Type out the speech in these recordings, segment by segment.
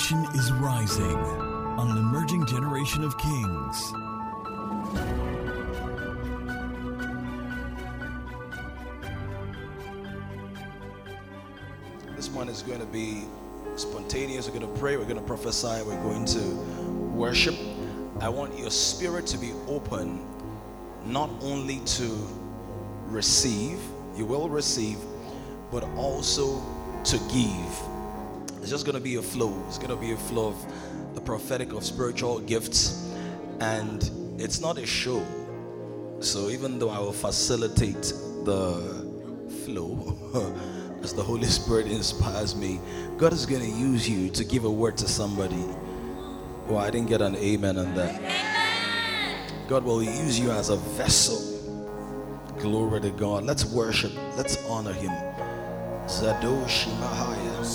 nation is rising on an emerging generation of kings. This month is going to be spontaneous. We're going to pray, we're going to prophesy, we're going to worship. I want your spirit to be open, not only to receive, you will receive, but also to give. It's just going to be a flow. It's going to be a flow of the prophetic, of spiritual gifts. And it's not a show. So even though I will facilitate the flow as the Holy Spirit inspires me, God is going to use you to give a word to somebody. Well, I didn't get an amen on that. Amen. God will use you as a vessel. Glory to God. Let's worship. Let's honor him. Zadoshi Mahaya. The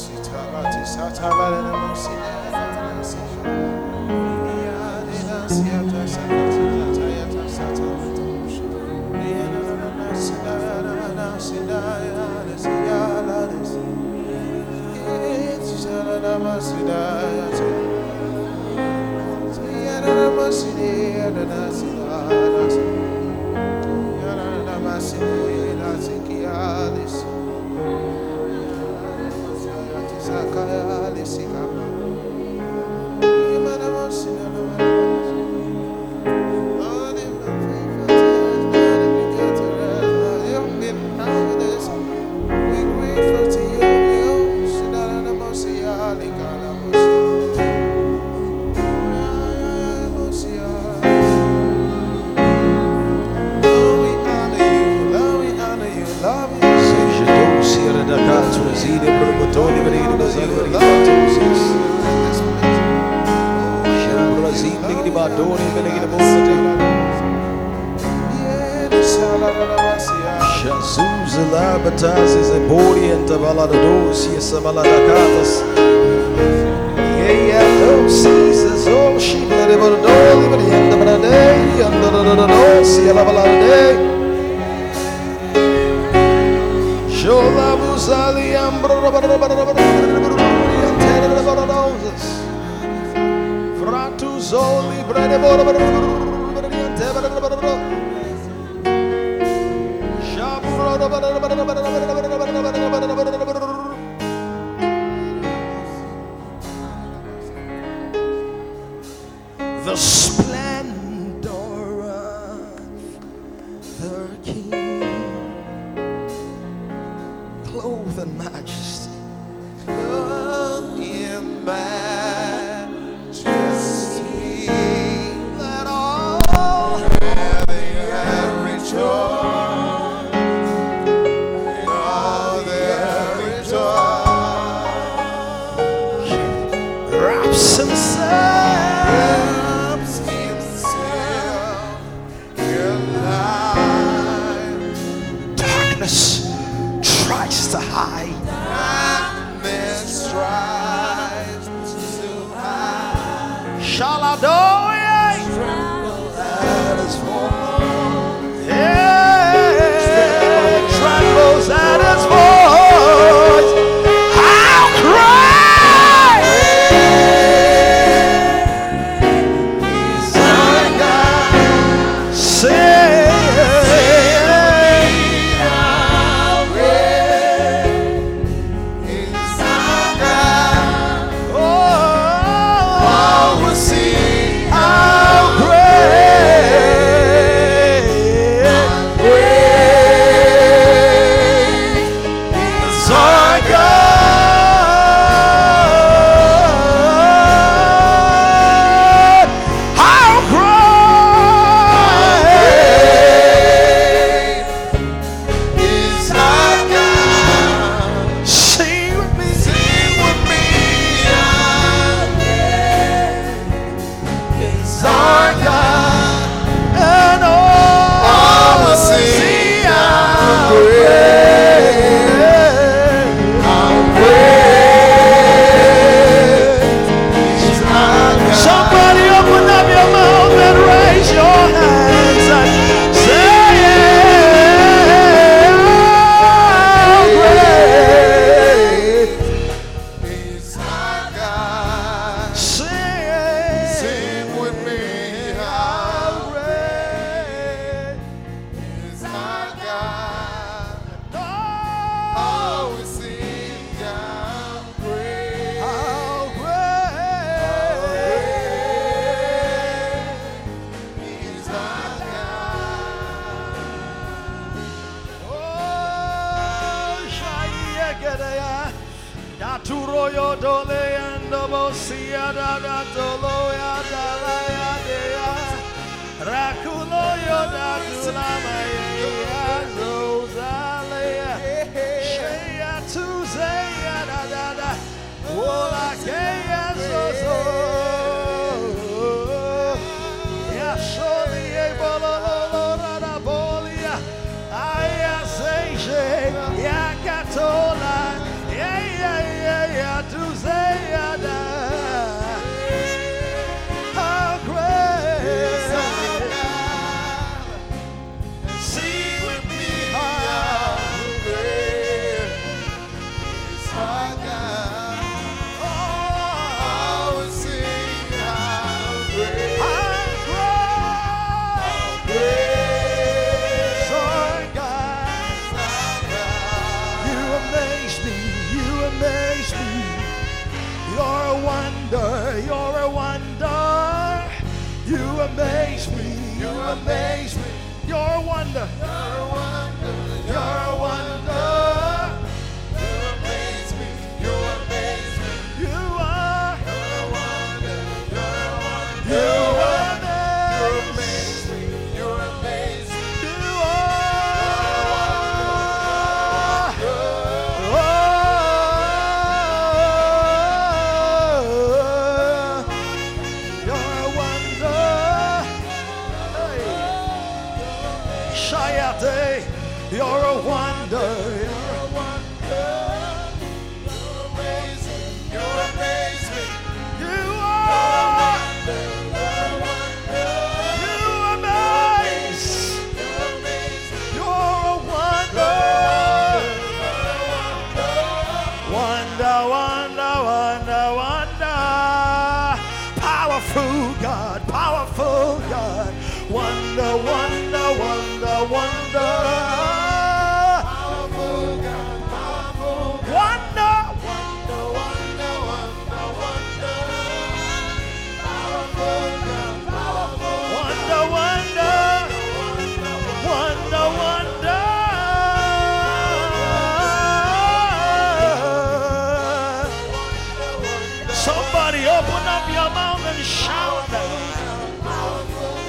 splendor of the King, clothed in majesty. Clothed in majesty, let all heaven and rejoice. All their rejoice. Wraps himself. Dole and Dobosia da Doloya Dalaya Dea Raculoyo da Dulamaya Dozalea Shea Tuzea da da Wola Gaya Zozo Yasholi Ebolo da Bolia Ayaseje Yakatola amaze me. Your wonder. Your wonder. Your wonder. You amaze me. You amaze me. You are. Your wonder. Your wonder. You amaze me. You amaze me. You are. Oh. Your wonder. Shayate, you're a wonder. You're a wonder. You're amazing. You're amazing. You are. You amaze. You're a wonder. Wonder, wonder, wonder, wonder. Powerful God. Powerful God. Wonder, wonder, wonder, wonder. Powerful God, powerful God. Wonder, wonder, wonder, wonder, wonder. Powerful God, powerful God. Wonder, wonder, wonder, wonder. Somebody open up your mouth and shout that.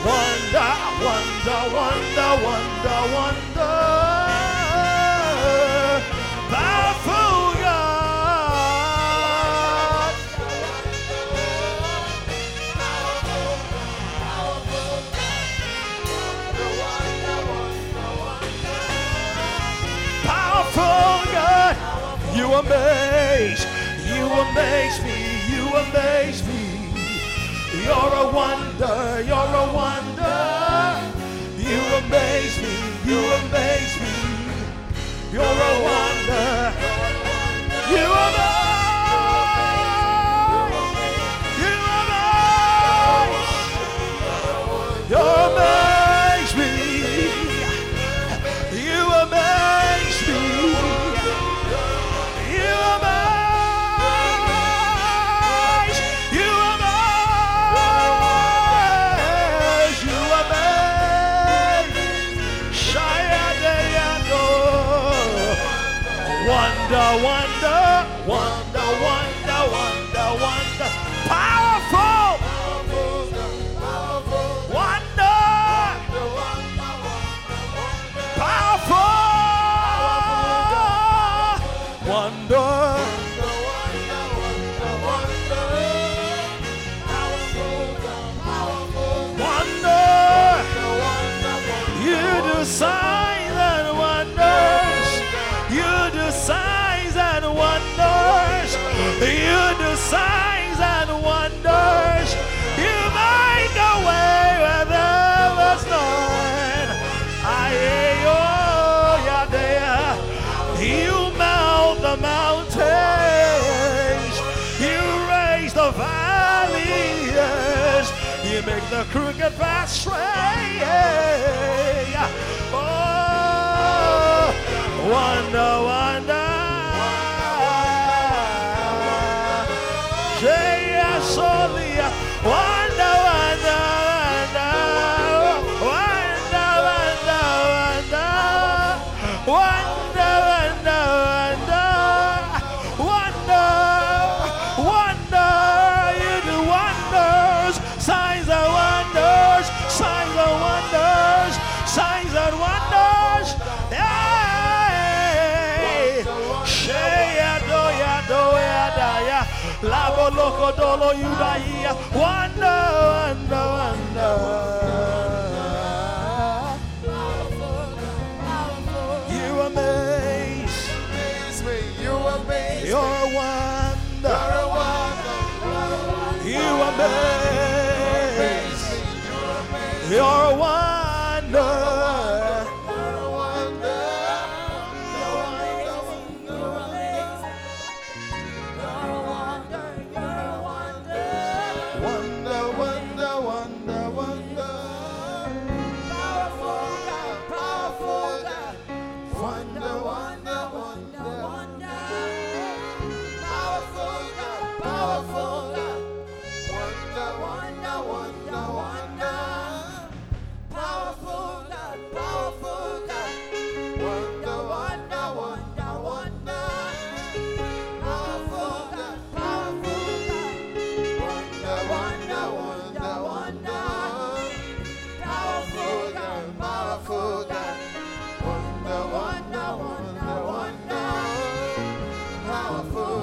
Wonder, wonder, wonder, wonder, wonder. Powerful God. Powerful God. You amaze. You amaze me. You amaze me. You're a wonder, you're a wonder. You amaze me, you amaze me. You're a wonder. You amaze. You amaze. You amaze me. You amaze me. You amaze. Wonder, wonder, wonder, wonder, wonder, wonder. Powerful. Wonder. Powerful. Wonder. Wonder. You do signs and wonders. You do signs. Wonders, you do signs and wonders. You make a way where there was none. You melt the mountains, you raise the valleys, you make the crooked path straight. Oh, wonder, wonder. Solia, wonder, wonder, wonder, wonder, wonder, wonder, wonder, wonder, wonder, wonder, signs and wonders, signs and wonders, signs and wonders. Hey, Labo Loco Dolo Yudaya, wonder, wonder, wonder. You're a wonder. You amaze me. You're a wonder. Wonder, wonder, wonder, wonder. Powerful God, powerful God. Wonder, wonder, wonder, wonder. Powerful God, wonder, wonder, wonder, wonder. Powerful God, wonder, wonder, wonder, wonder. Powerful God, wonder, wonder, wonder, wonder. Powerful God, wonder, wonder, wonder, wonder. Powerful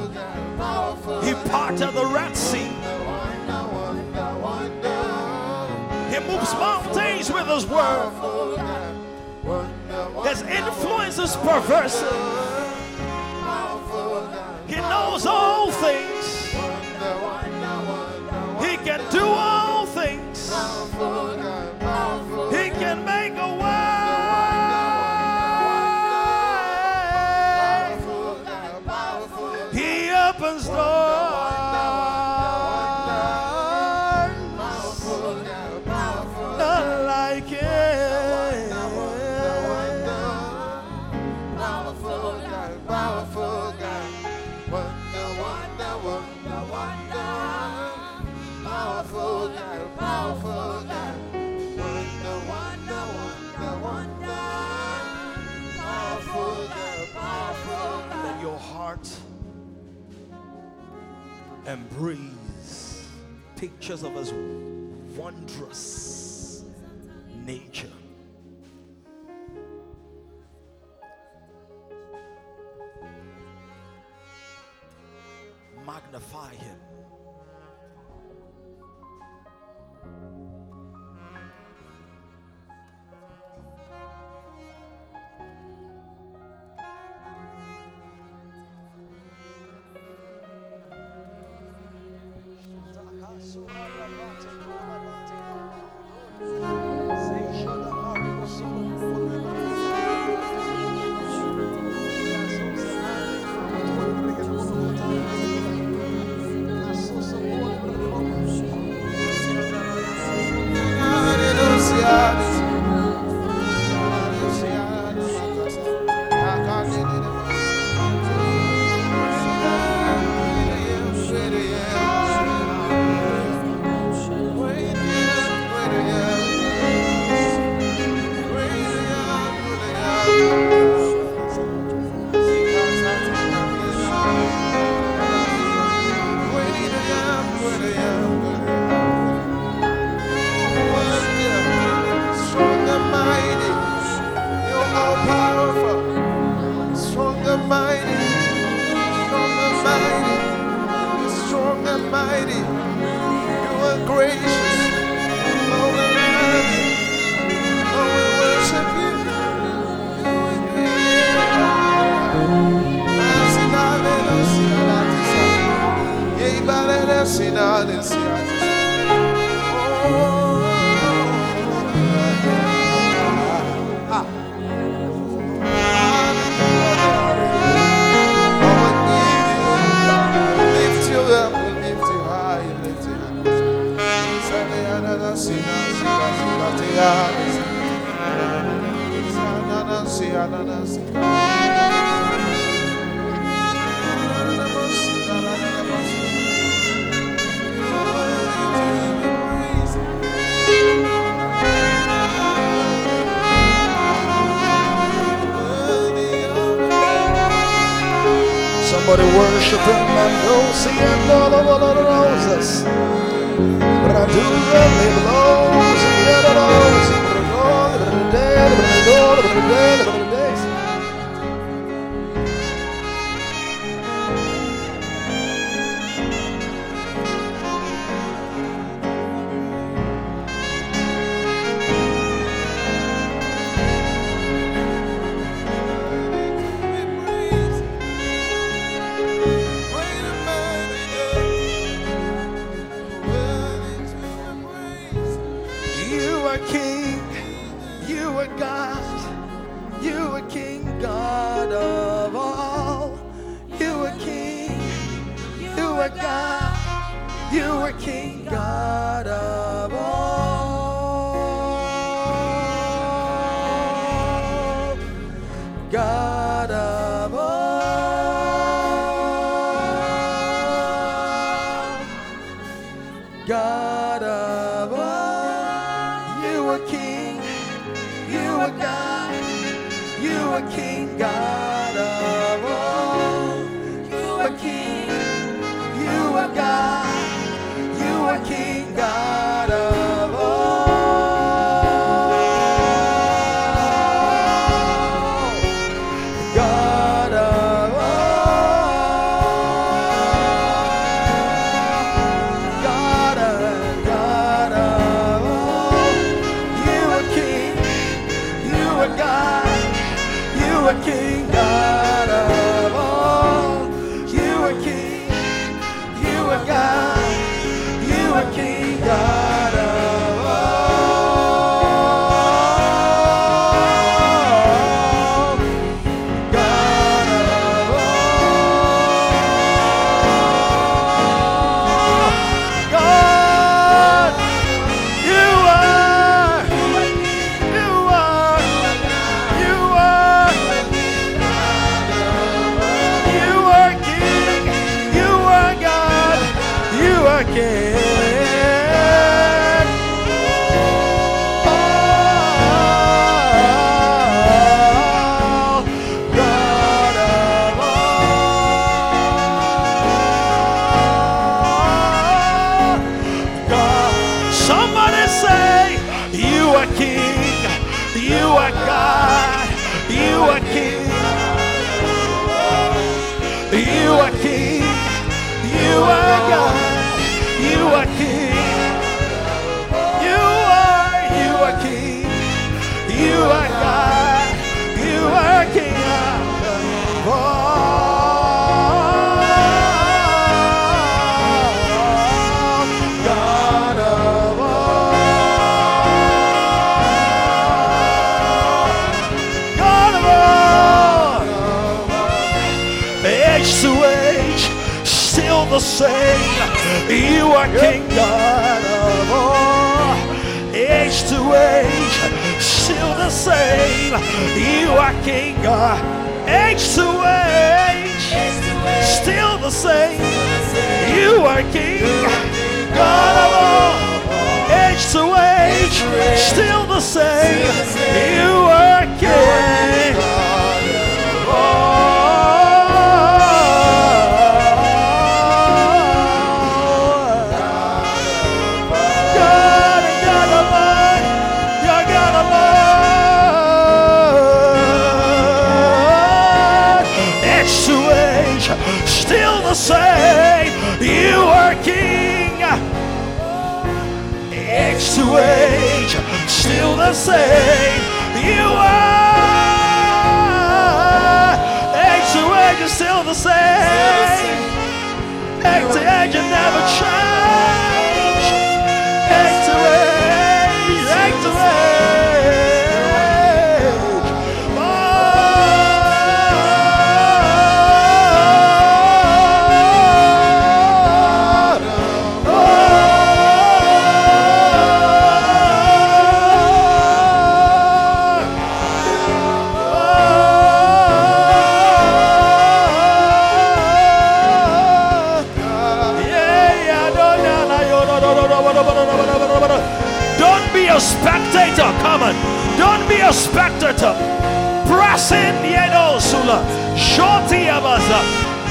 God. He parted the Red Sea. He moves mountains with his word. His influence is perverse. He knows all things. He can do all things. He can make a way. Opens doors. Not like it. Powerful God, powerful God. Wonder, wonder, wonder, wonder. Powerful God, powerful God. Wonder, wonder, wonder, wonder. Powerful God, powerful God. Your heart. Embrace pictures of his wondrous nature. Magnify him. Worship him and go see and all the roses.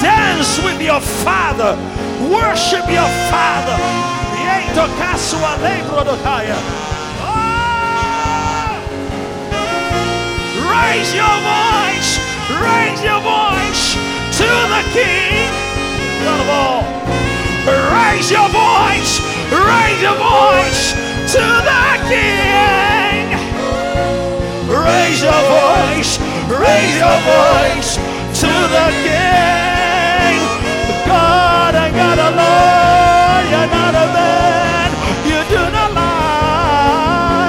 Dance with your Father. Worship your Father. Tokasua Lebro Dokaya. Raise your voice. Raise your voice to the King of all. Raise your voice. Raise your voice to the King. Raise your voice. Raise your voice to the King. God and God alone. You're not a man. You do not lie.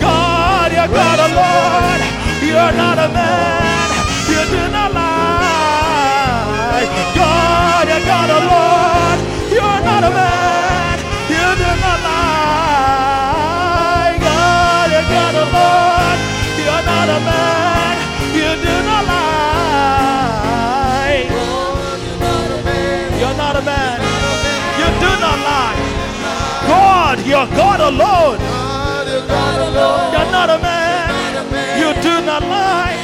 God, you're God alone. You're not a man. You do not lie. God, you're God alone. You're not a man. You do not lie. God, you're God alone. You're not a man. You do not lie. You're not a man. You do not lie. God, you're God alone. You're not a man. You do not lie.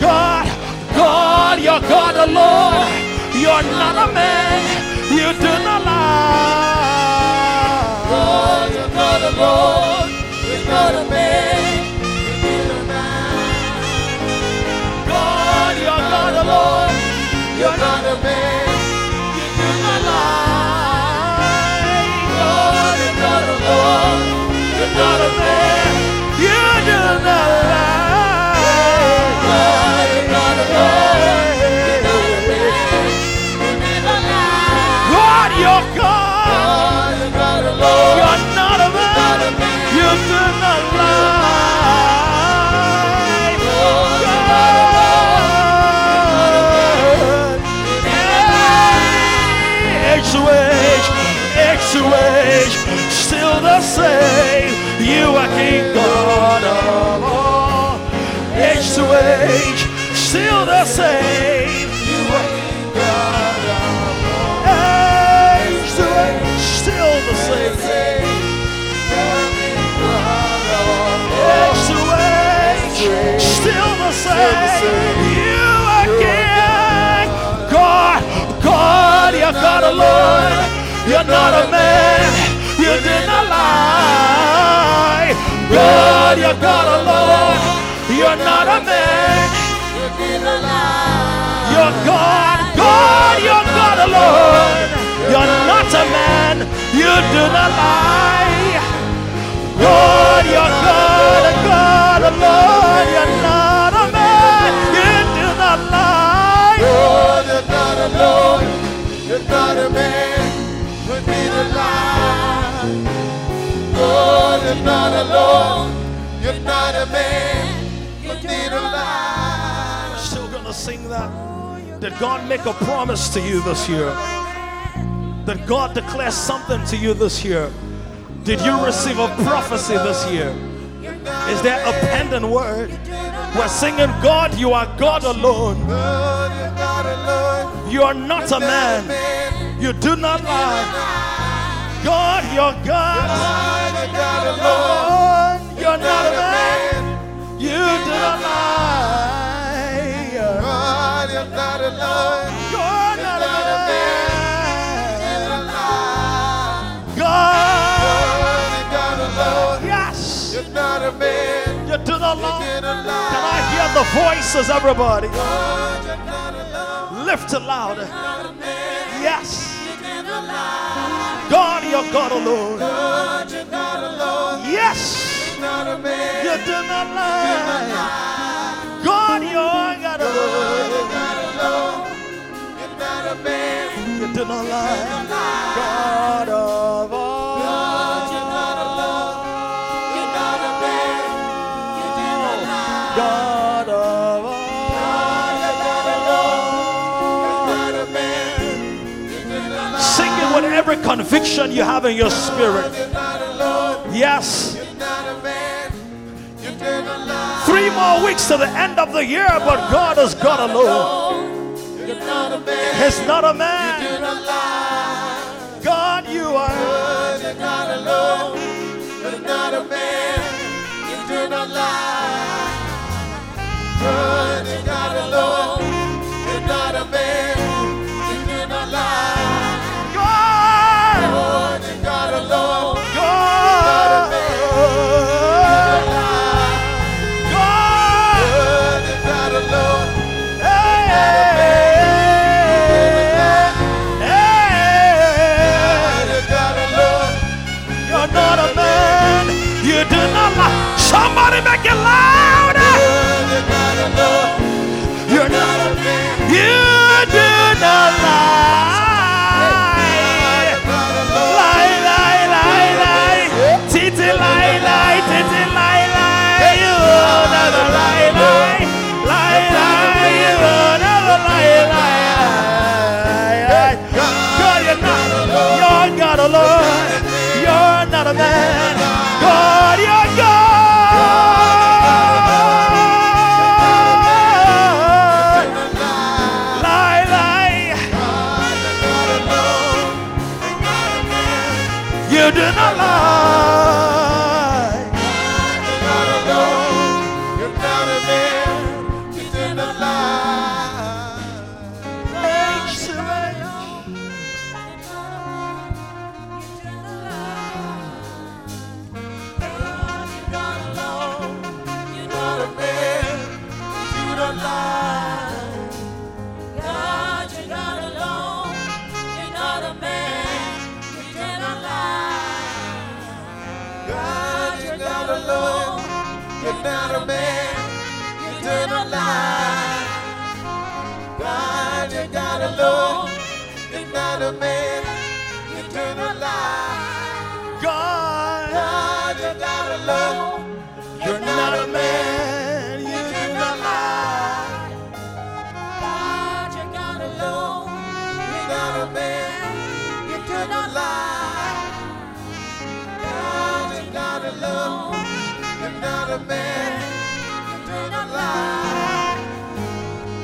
God, God, you're God alone. You're not a man. You do not lie. God, you're God alone. You're not a man. Lord, you're not a man, you do not lie. Lord, you're not a Lord, you're not a man, you do not lie. Lord, you're not a Lord, you're not a man, you do not lie. Lord, you're God, you're not a Lord, you're not a man, you do not lie. Age, still the same, you are King God of all. Age to age, still the same, you are King God of all. Age to age, still the same, you are King God of all. Age to age, still the same, you are King God. God, you're God alone. You're not a man, you did not lie. God, you're God alone. You're not a man, you did not lie. You're God, God, you're God alone. You're not a man, you do not lie. God, you're God and God alone. You're not a man, you do not lie. God, you're God alone. You're not a man. Would be the lie. Lord, you're not alone. You're not a man. Would be the lie. Still gonna sing that. Did God make a promise to you this year? Did God declare something to you this year? Did you receive a prophecy this year? Is there a pending word? We're singing, God, you are God alone. You are not a man. You do not lie. God, you're God. You're God alone. You're not a man. You do not lie. God, you're God alone. You're not a man. God, you're God alone. Yes. You're not a man. You do not lie. Can I hear the voices, everybody? Lift it louder. Yes. God, you're God alone. God, you're God alone. Yes. You're not a man. You do not lie. God, you're God alone. You're God alone. You're not a man. You do not lie. God of all. God, you're not alone. You're not a man. You do not lie. God of all. Every conviction you have in your spirit. Yes. 3 more weeks to the end of the year, but God is God alone. He's not a man. God, you are. You're God alone. You're not a man. You do not lie. God, you're God alone. You're not a man. You do not lie. You do not lie. Lie, lie, lie, lie. Titi lie, lie, titi lie, lie. You will never lie, lie. Lie, lie, you will never lie, lie. God, you're not alone. You're not a man. God, you're God. You do not lie. You're not a man. You do not lie. You're not a man. You don't lie. You're not a man, you do not lie. God, you're God alone. You're not a man, you do not lie. God, you're God alone. You're not a man, you do not lie. God, you're God alone. You're not a man, you do not lie. God, you're God alone. You're not a man, you do not lie. God, you're God alone.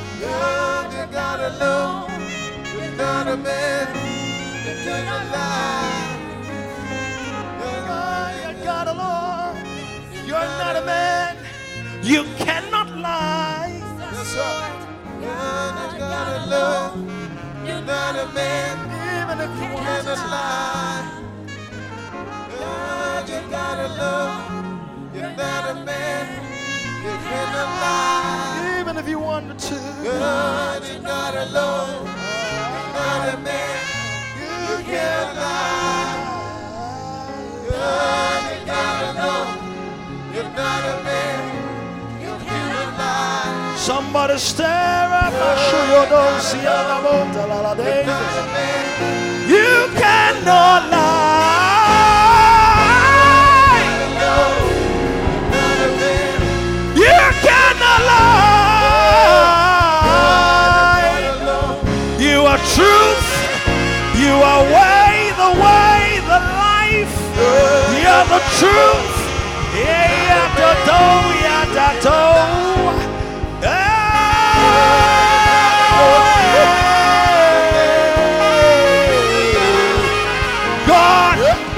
You're not a man, you do not lie. God, you're God alone. You're not a man, you cannot lie. God, you're God alone. You're not a man, even if you want to lie. God, you're God alone. You're not a man, you cannot lie. Even if you wanted to. God, you're not alone. You're not a man, you can't lie. God, you're not alone. You're not a man, you cannot lie. Somebody stare up, I sure you don't see a moment. You're not a man, you cannot lie. You are truth, you are way, the life. You are the truth. God,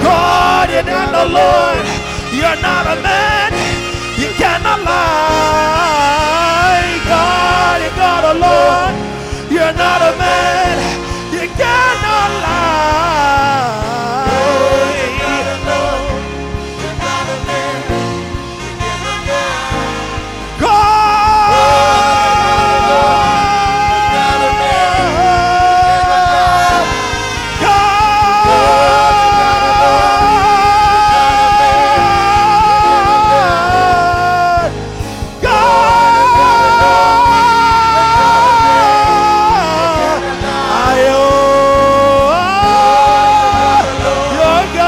God, you're not the Lord. You're not a man. You cannot lie. God, you're God alone. You're not a man, you cannot lie. You're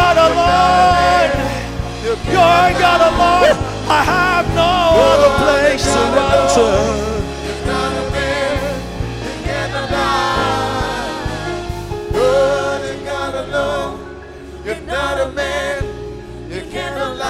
not alone, you're not a man, you cannot lie.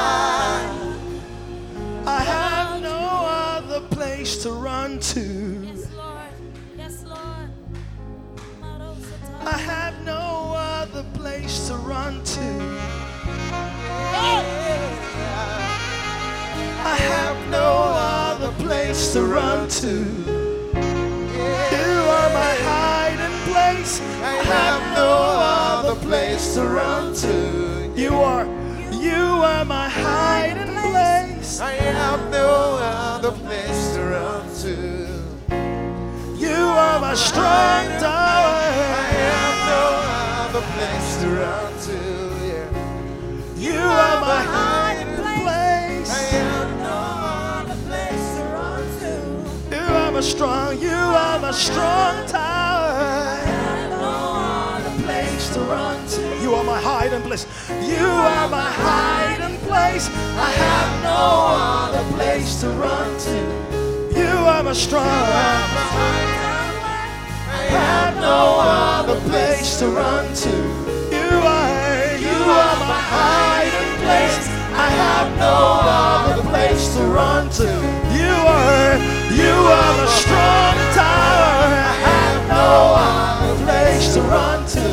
strong, you are my strong tower. I know the place to run to. You are my hiding place. You are my hiding place. I have no other place to run to. You are my strong tower. I have no other place to run to. You are my hiding place. I have no other place to run to. You are my strong tower. I have no other place to run to.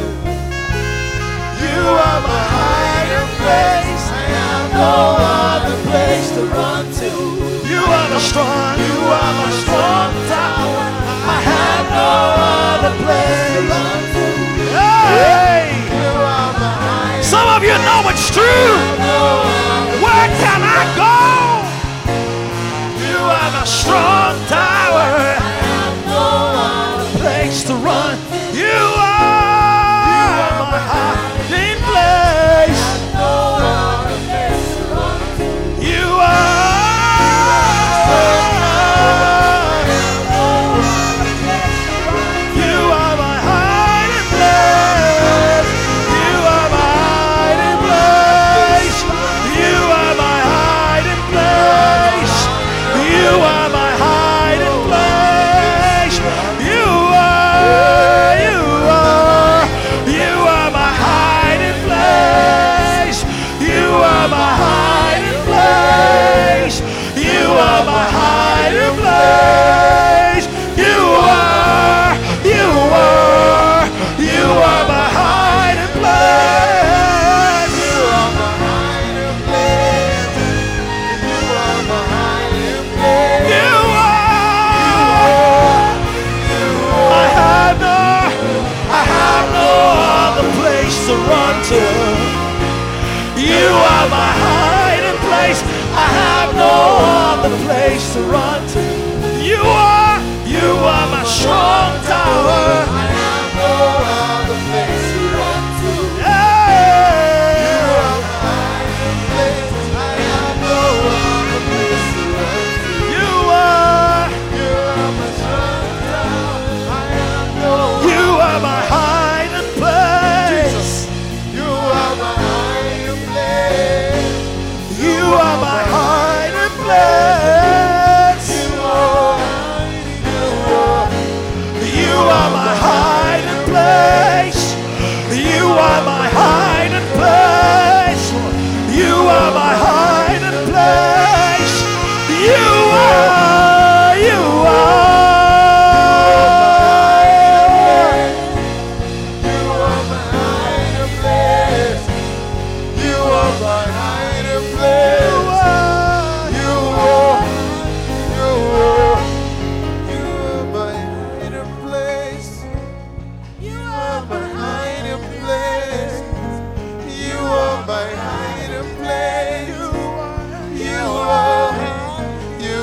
You are my hiding place. I have no other place to run to. You are my strong tower. I have no other place to run to. Hey! You are my hiding place. Some of you know it's true. Where can I go? You are my strong tower. I have no other place to run. You are my hiding place. I have no other place to run to. You are my hiding place. You are my hiding place. You are my hiding place. You are my hiding place. You are my hiding place. You are my hiding place. You are my hiding place. You are my hiding place. You are my hiding place. You are my hiding place. I have no other place to run to. You are my hiding place. I have no other place to run to. You are my strong tower. I have no other place to run to. You Hey! are my hiding place. I have no other place to run to. You are my strong tower. I have no You are my hiding place. You are my hiding place. You are my hiding place. You are my hiding place. You are my hiding place. You are my hiding place. You are. You are my hiding place. You are my hiding place. You are my hiding place. You are my hiding place. You are my hiding place. You are my hiding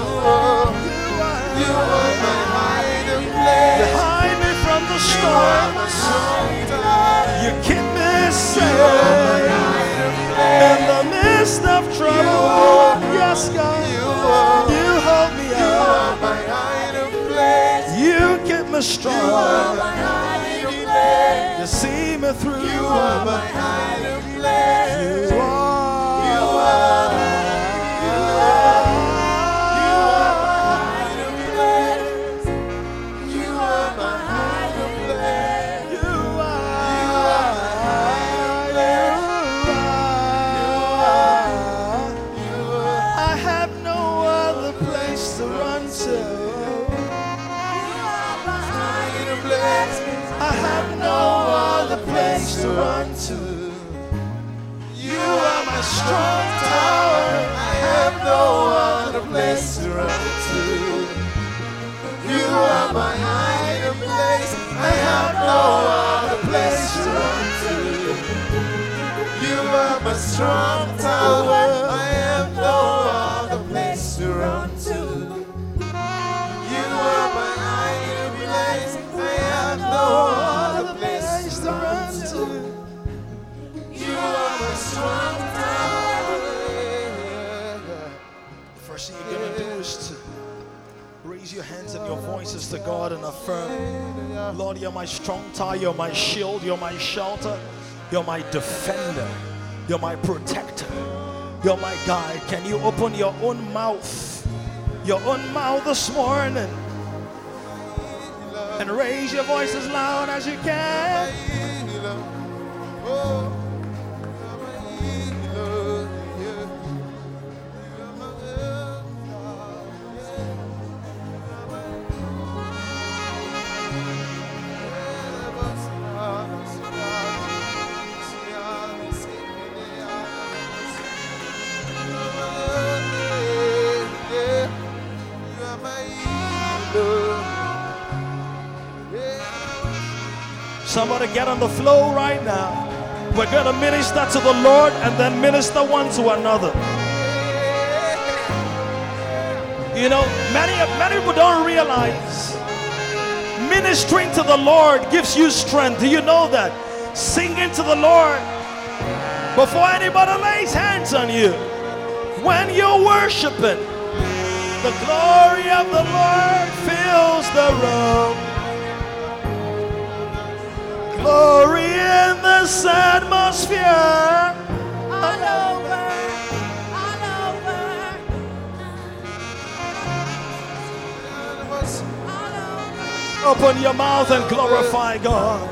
You place. hide me from the storm. You keep me safe in the midst of trouble. Yes, God, you hold me up. You keep me strong. You see me through. You are. You are. I have no other place to run to. I have no other place to run to. You are my strong tower. I have no other place to run to. You are my hiding place. I have no other place to run to. You are my strong tower. I have no other place to run to. You are my hiding place. I have no other place to run to. You are my strong tower. The first thing you're going to do is to raise your hands and your voice to God and affirm, Lord, you're my strong tower, you're my shield, you're my shelter, you're my defender, you're my protector, you're my guide. Can you open your own mouth this morning, and raise your voice as loud as you can? Somebody get on the flow right now. We're going to minister to the Lord and then minister one to another. You know, many people don't realize ministering to the Lord gives you strength. Do you know that? Singing to the Lord before anybody lays hands on you. When you're worshiping, the glory of the Lord fills the room. Glory in this atmosphere. All over, all over, all over. Open your mouth and glorify God.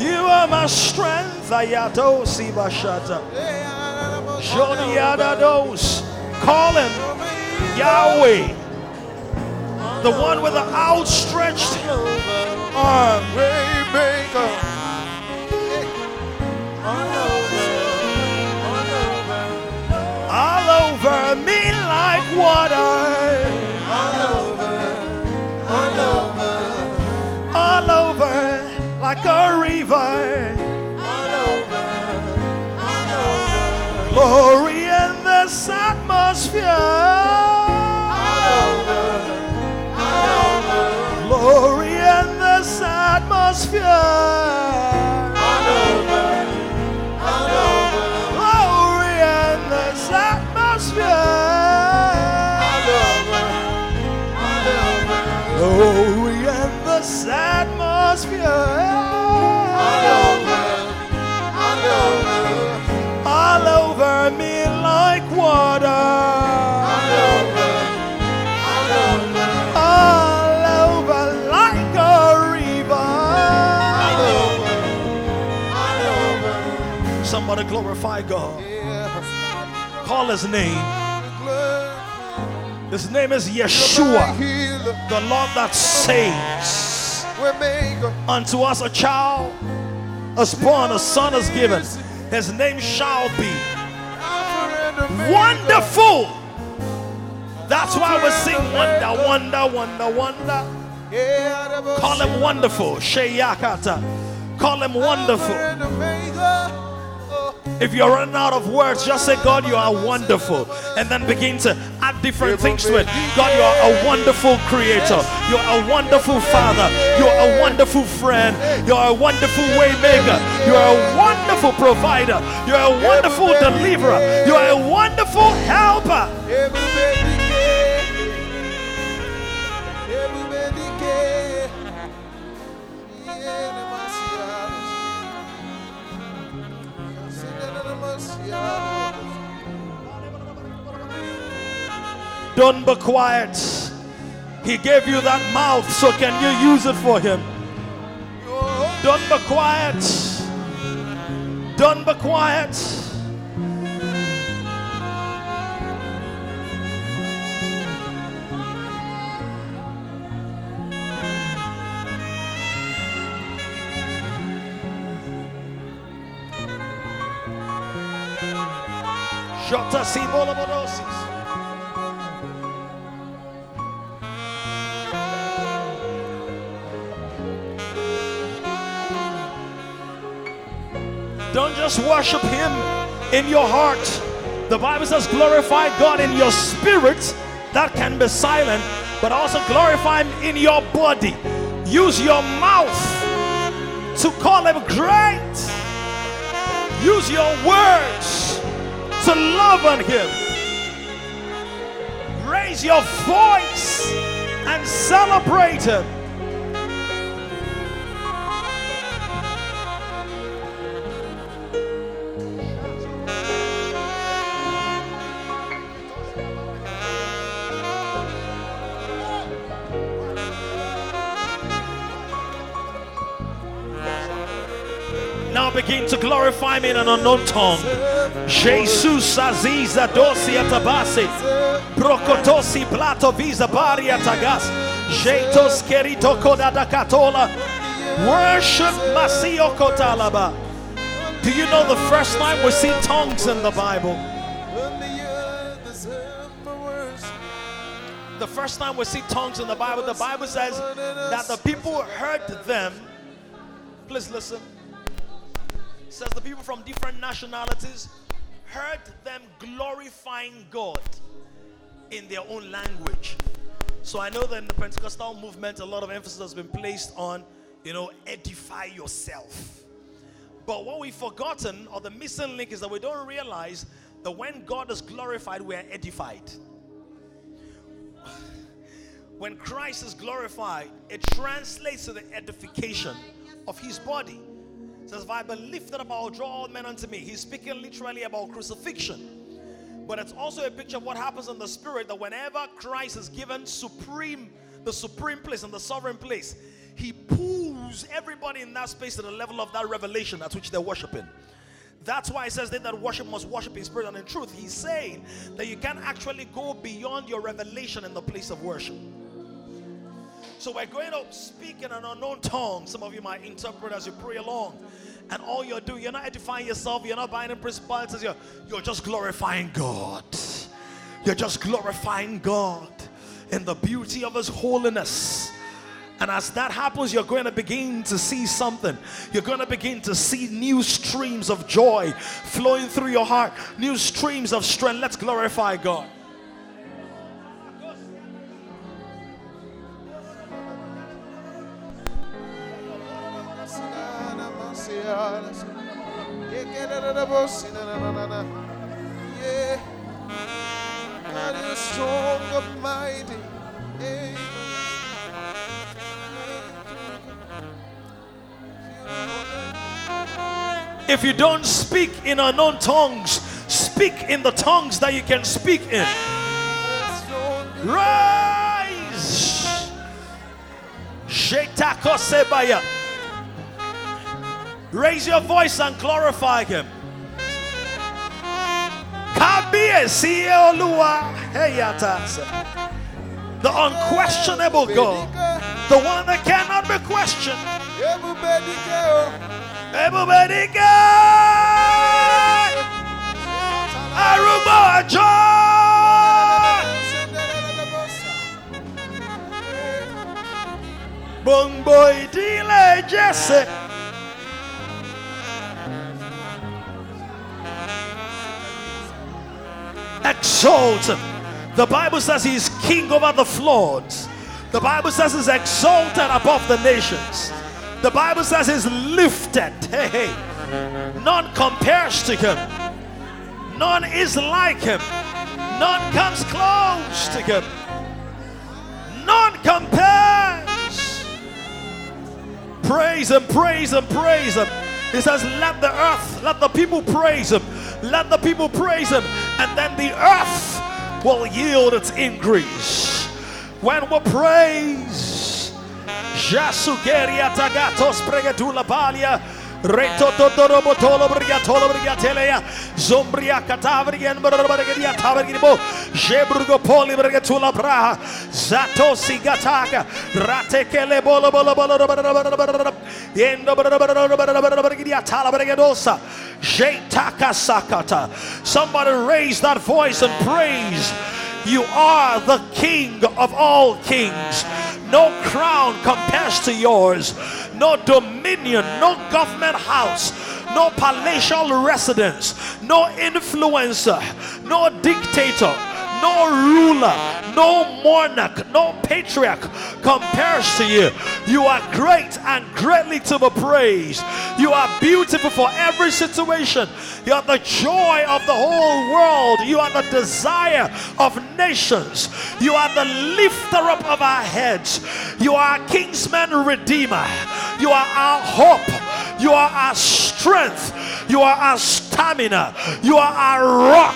You are my strength. Ayato Sibashata. Jodiadados. Call him Yahweh, the one with the outstretched arm. All over, all over me like water. All over, all over, all over like a river. All over, all over. Glory in this atmosphere. All over, all over. Glory in this atmosphere. All over, all over. Glory in this atmosphere. All over, all over. Glory in this atmosphere. All over, all over. All over me like water. All over, all over. All over. Somebody glorify God. Call his name. His name is Yeshua, the Lord that saves. Unto us a child is born, a son is given. His name shall be Wonderful. That's why we sing wonder, wonder, wonder, wonder. Call him wonderful. Sheyakata. Call him wonderful. If you're running out of words, just say, God, you are wonderful. And then begin to add different things to it. God, you are a wonderful creator. You are a wonderful father. You are a wonderful friend. You are a wonderful way maker. You are a wonderful provider. You are a wonderful deliverer. You are a wonderful helper. Don't be quiet. He gave you that mouth, so can you use it for him? Don't be quiet. Don't be quiet. Shota Sibola Bodosis. Don't just worship him in your heart. The Bible says glorify God in your spirit. That can be silent, but also glorify him in your body. Use your mouth to call him great. Use your words to love on him. Raise your voice and celebrate Him. Now begin to glorify me in an unknown tongue. Jesus Aziz Adosi Atabasi Prokotosi Plato Visa Bari Atagas Jetos Kerito Kodadakatola. Worship Masio Kotalaba. Do you know the first time we see tongues in the Bible? The first time we see tongues in the Bible says that the people heard them. Please listen. Says the people from different nationalities heard them glorifying God in their own language. So I know that in the Pentecostal movement, a lot of emphasis has been placed on, edify yourself. But what we've forgotten, or the missing link, is that we don't realize that when God is glorified, we are edified. When Christ is glorified, it translates to the edification of His body. It says, if I be lifted up, I will draw all men unto me. He's speaking literally about crucifixion. But it's also a picture of what happens in the spirit, that whenever Christ is given the supreme place and the sovereign place, He pulls everybody in that space to the level of that revelation at which they're worshiping. That's why it says they that worship must worship in spirit and in truth. He's saying that you can't actually go beyond your revelation in the place of worship. So we're going to speak in an unknown tongue. Some of you might interpret as you pray along. And all you're doing, you're not edifying yourself. You're not binding principalities. You're just glorifying God. You're just glorifying God in the beauty of His holiness. And as that happens, you're going to begin to see something. You're going to begin to see new streams of joy flowing through your heart. New streams of strength. Let's glorify God. Yeah, God is strong and mighty. Yeah. If you don't speak in unknown tongues, speak in the tongues that you can speak in. Rise. Shetakosebaya. Raise your voice and glorify Him. The unquestionable God, the one that cannot be questioned. Everybody go. Aruba joy. Bongboy dile Jesse. Exalt Him. The Bible says He is king over the floods. The Bible says He's exalted above the nations. The Bible says He's lifted. Hey. None compares to Him. None is like Him. None comes close to Him. None compares. Praise Him, praise Him, praise Him. He says, let the earth, let the people praise Him. Let the people praise Him, and then the earth will yield its increase. When we praise, somebody raise that voice and praise. You are the King of all kings. No crown compares to yours. No dominion, no government house, no palatial residence, no influencer, no dictator, No ruler, no monarch, no patriarch compares to you. You are great and greatly to be praised. You are beautiful for every situation. You are the joy of the whole world. You are the desire of nations. You are the lifter up of our heads. You are our kinsman redeemer. You are our hope. You are our strength. You are our stamina. You are our rock.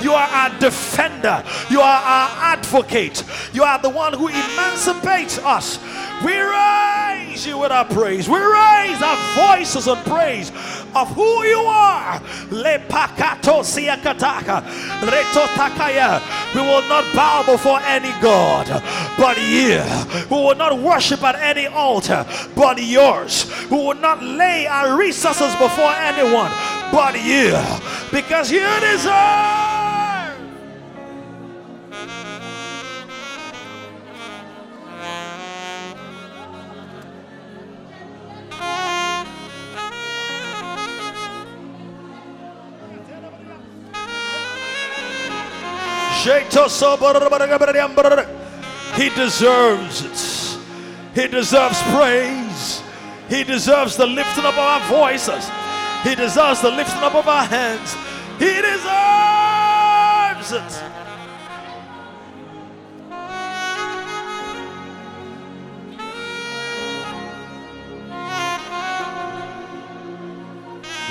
You are our defender. You are our advocate. You are the one who emancipates us. We raise you with our praise. We raise our voices in praise of who you are. We will not bow before any god but you. We will not worship at any altar but yours. We will not lay our resources before anyone but you, because you deserve. He deserves it. He deserves praise. He deserves the lifting up of our voices. He deserves the lifting up of our hands. He deserves it.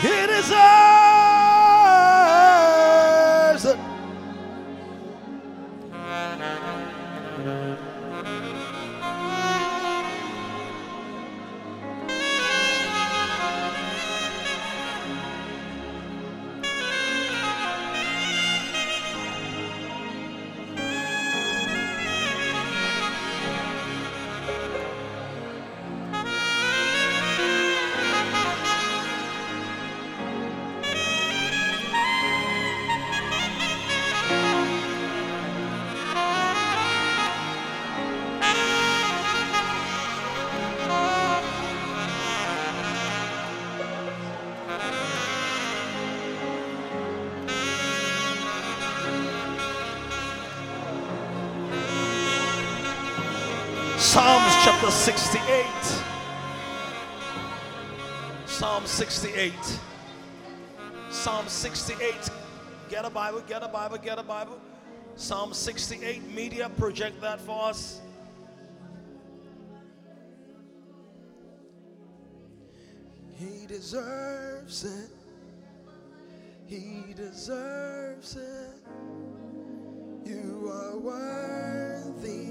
He deserves it. Psalms chapter 68. Psalm 68. Psalm 68. Get a Bible, get a Bible, get a Bible. Psalm 68. Media, project that for us. He deserves it. He deserves it. You are worthy.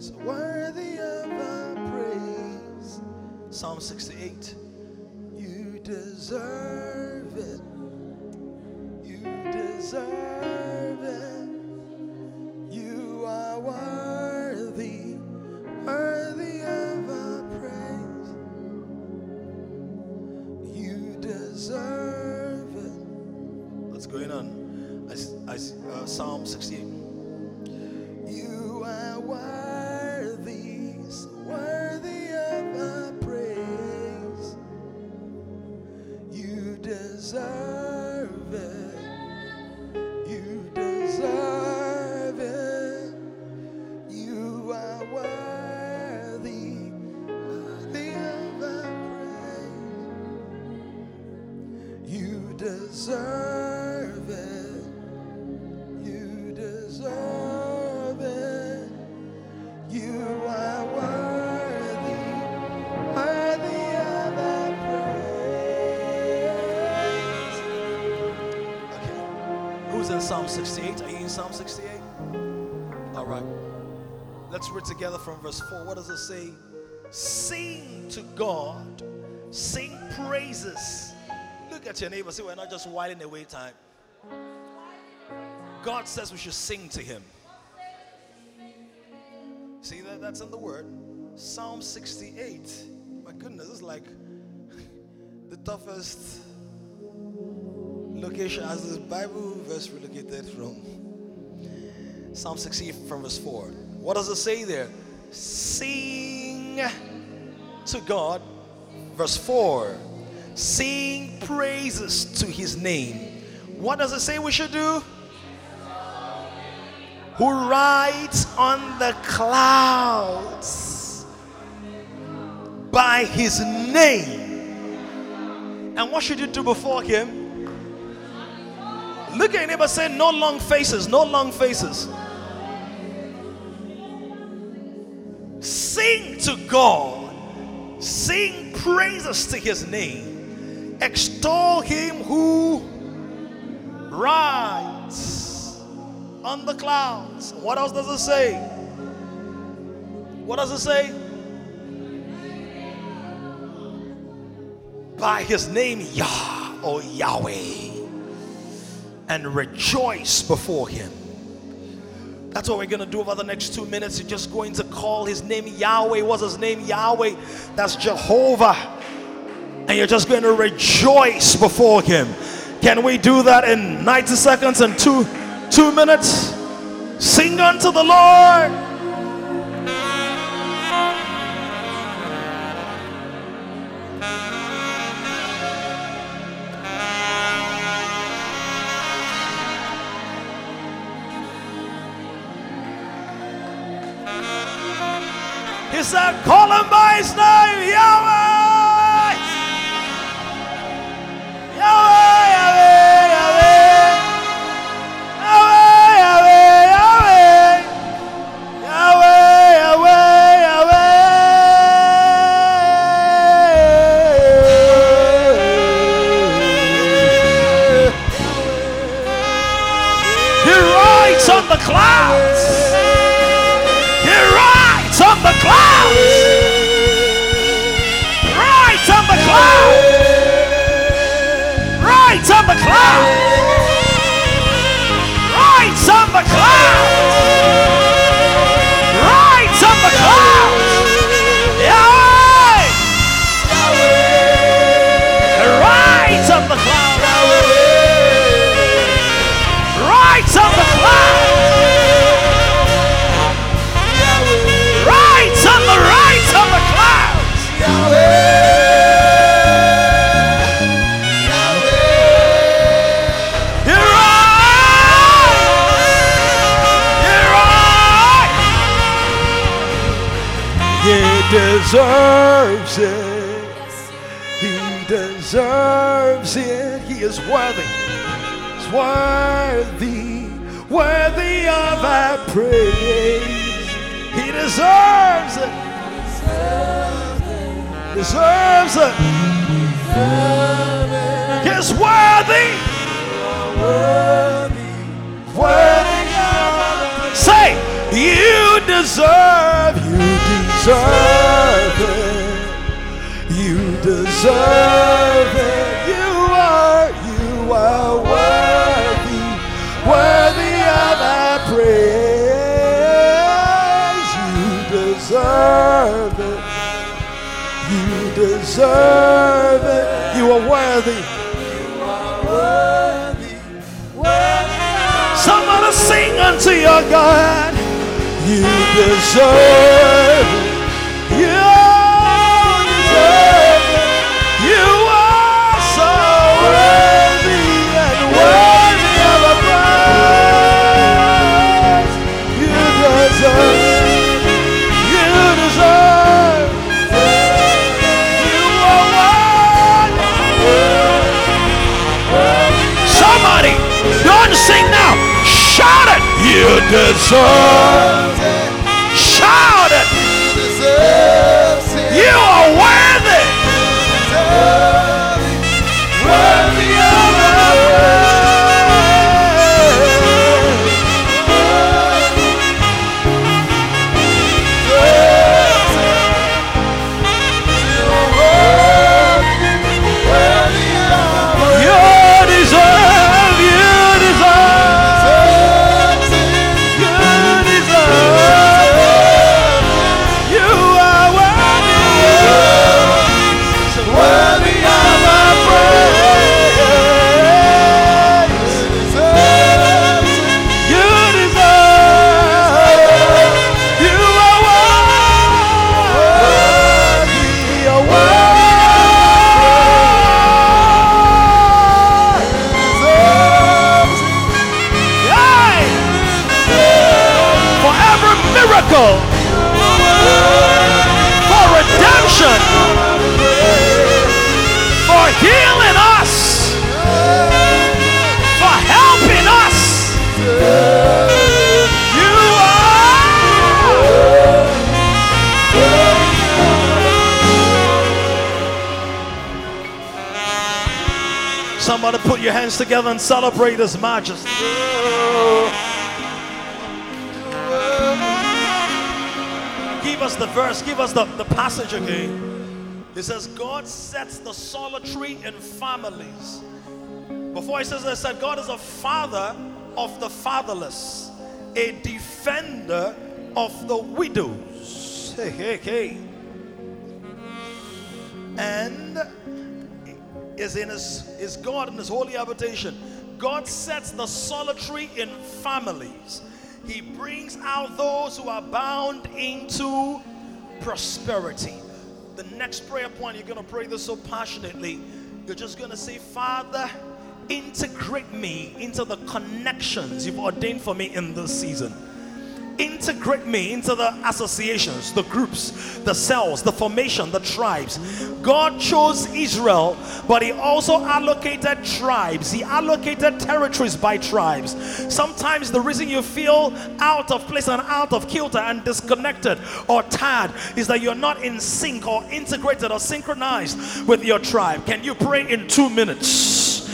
So worthy of our praise. Psalm 68. You deserve it. You deserve it. You are worthy, worthy of our praise. You deserve it. What's going on? Psalm 68. You are worthy. Deserve it. You deserve it. You are worthy, worthy of our praise. You deserve it. You deserve it. You are worthy, worthy of our praise. Who's in Psalm 68? Are you in Psalm 68? All right. Let's read together from verse 4. What does it say? Sing to God. Sing praises. Look at your neighbor. See, we're not just whiling away time. God says we should sing to him. See that? That's in the word. Psalm 68. My goodness, this is like the toughest location as this Bible verse relocated from. Psalm 68 from verse 4. What does it say there? Sing to God. Verse 4. Sing praises to his name. What does it say we should do? who rides on the clouds by his name. And what should you do before him? Look at your neighbor, say, no long faces, no long faces. Sing to God. Sing praises to his name. Extol him who rides on the clouds. What else does it say? What does it say? By his name, Yah, or Yahweh. And rejoice before him. That's what we're going to do over the next 2 minutes. You're just going to call his name Yahweh. What's his name? Yahweh. That's Jehovah. And you're just going to rejoice before him. Can we do that in 90 seconds and two minutes? Sing unto the Lord. He said, call him by his name, Yahweh. Yahweh, Yahweh, Yahweh. Yahweh, Yahweh, Yahweh. Yahweh, Yahweh, Yahweh. He rides on the clouds. He rides on the clouds. Rides on the cloud. Rides on the cloud. Rides on the cloud. Rides on the cloud. Yahweh. Rides on the cloud. Rides on the cloud. Deserves it. He deserves it. He is worthy. He's worthy, worthy of our praise. He deserves it. Deserves it. He's worthy. Worthy of our praise. Say, you deserve. You deserve it, you are worthy, worthy of our praise, you deserve it, you are worthy, worthy. Somebody sing unto your God, you deserve it. You deserve it. Shout it. You are worthy. Worthy of our praise. You deserve. You deserve. miracle, for redemption, for healing us, for helping us. You are. Somebody put your hands together and celebrate His majesty. Give us the verse, give us the passage again. It says, God sets the solitary in families. Before he says that, it said, God is a father of the fatherless, a defender of the widows. Hey, hey, hey. And is God in his holy habitation. God sets the solitary in families. He brings out those who are bound into prosperity. The next prayer point, you're going to pray this so passionately. You're just going to say, Father, integrate me into the connections you've ordained for me in this season. Integrate me into the associations, the groups, the cells, the formation, the tribes. God chose Israel, but he also allocated tribes. He allocated territories by tribes. Sometimes the reason you feel out of place and out of kilter and disconnected or tired is that you're not in sync or integrated or synchronized with your tribe. Can you pray in 2 minutes?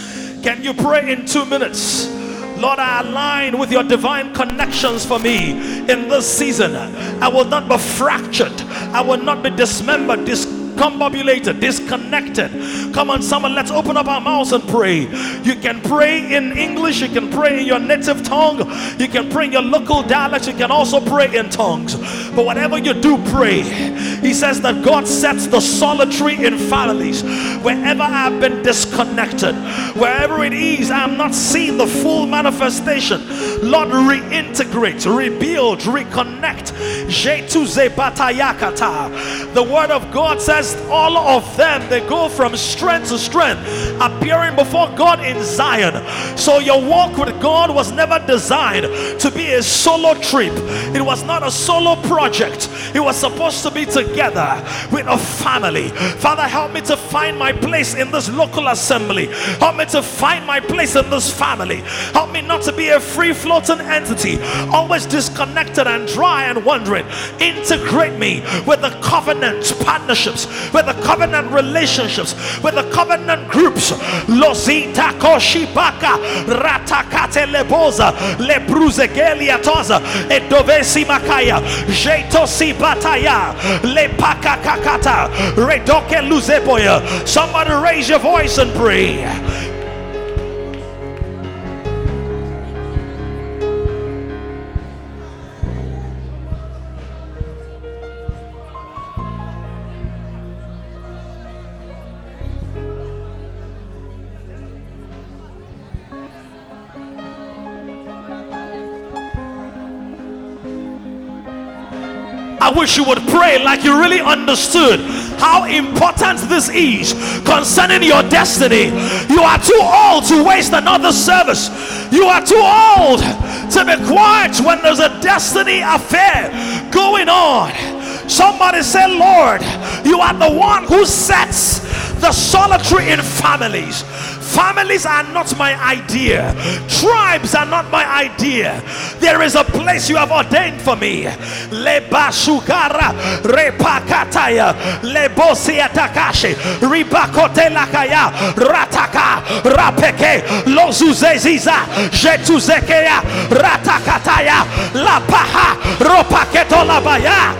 Can you pray in 2 minutes? Lord, I align with your divine connections for me in this season. I will not be fractured. I will not be dismembered, discombobulated, disconnected. Come on, someone, let's open up our mouths and pray. You can pray in English. You can pray in your native tongue. You can pray in your local dialect. You can also pray in tongues. But whatever you do, pray. He says that God sets the solitary in families. Wherever I've been disconnected, wherever it is, I'm not seeing the full manifestation. Lord, reintegrate, rebuild, reconnect. The word of God says all of them, they go from strength to strength, appearing before God in Zion. So your walk with God was never designed to be a solo trip. It was not a solo project. It was supposed to be together with a family. Father, help me to find my place in this local assembly. Help me to find my place in this family. Help me not to be a free-floating entity, always disconnected and dry and wandering. Integrate me with the covenant partnerships, with the covenant relationships, with the covenant groups. Lozita koshibaka ratakate leboza lebruzegeliatoza edovesi makaya jetosi bataya lepaka kakata redoke luzeboya. Somebody raise your voice and pray. I wish you would pray like you really understood how important this is concerning your destiny. You are too old to waste another service. You are too old to be quiet when there's a destiny affair going on. Somebody say, Lord, you are the one who sets the solitary in families. Families are not my idea. Tribes are not my idea. There is a place you have ordained for me. Leba shukara repakataya lebosia takashi ribakote lakaya rataka rapeke lozuzeziza jetuzekeya ratakataya lapaha ropaketolabaya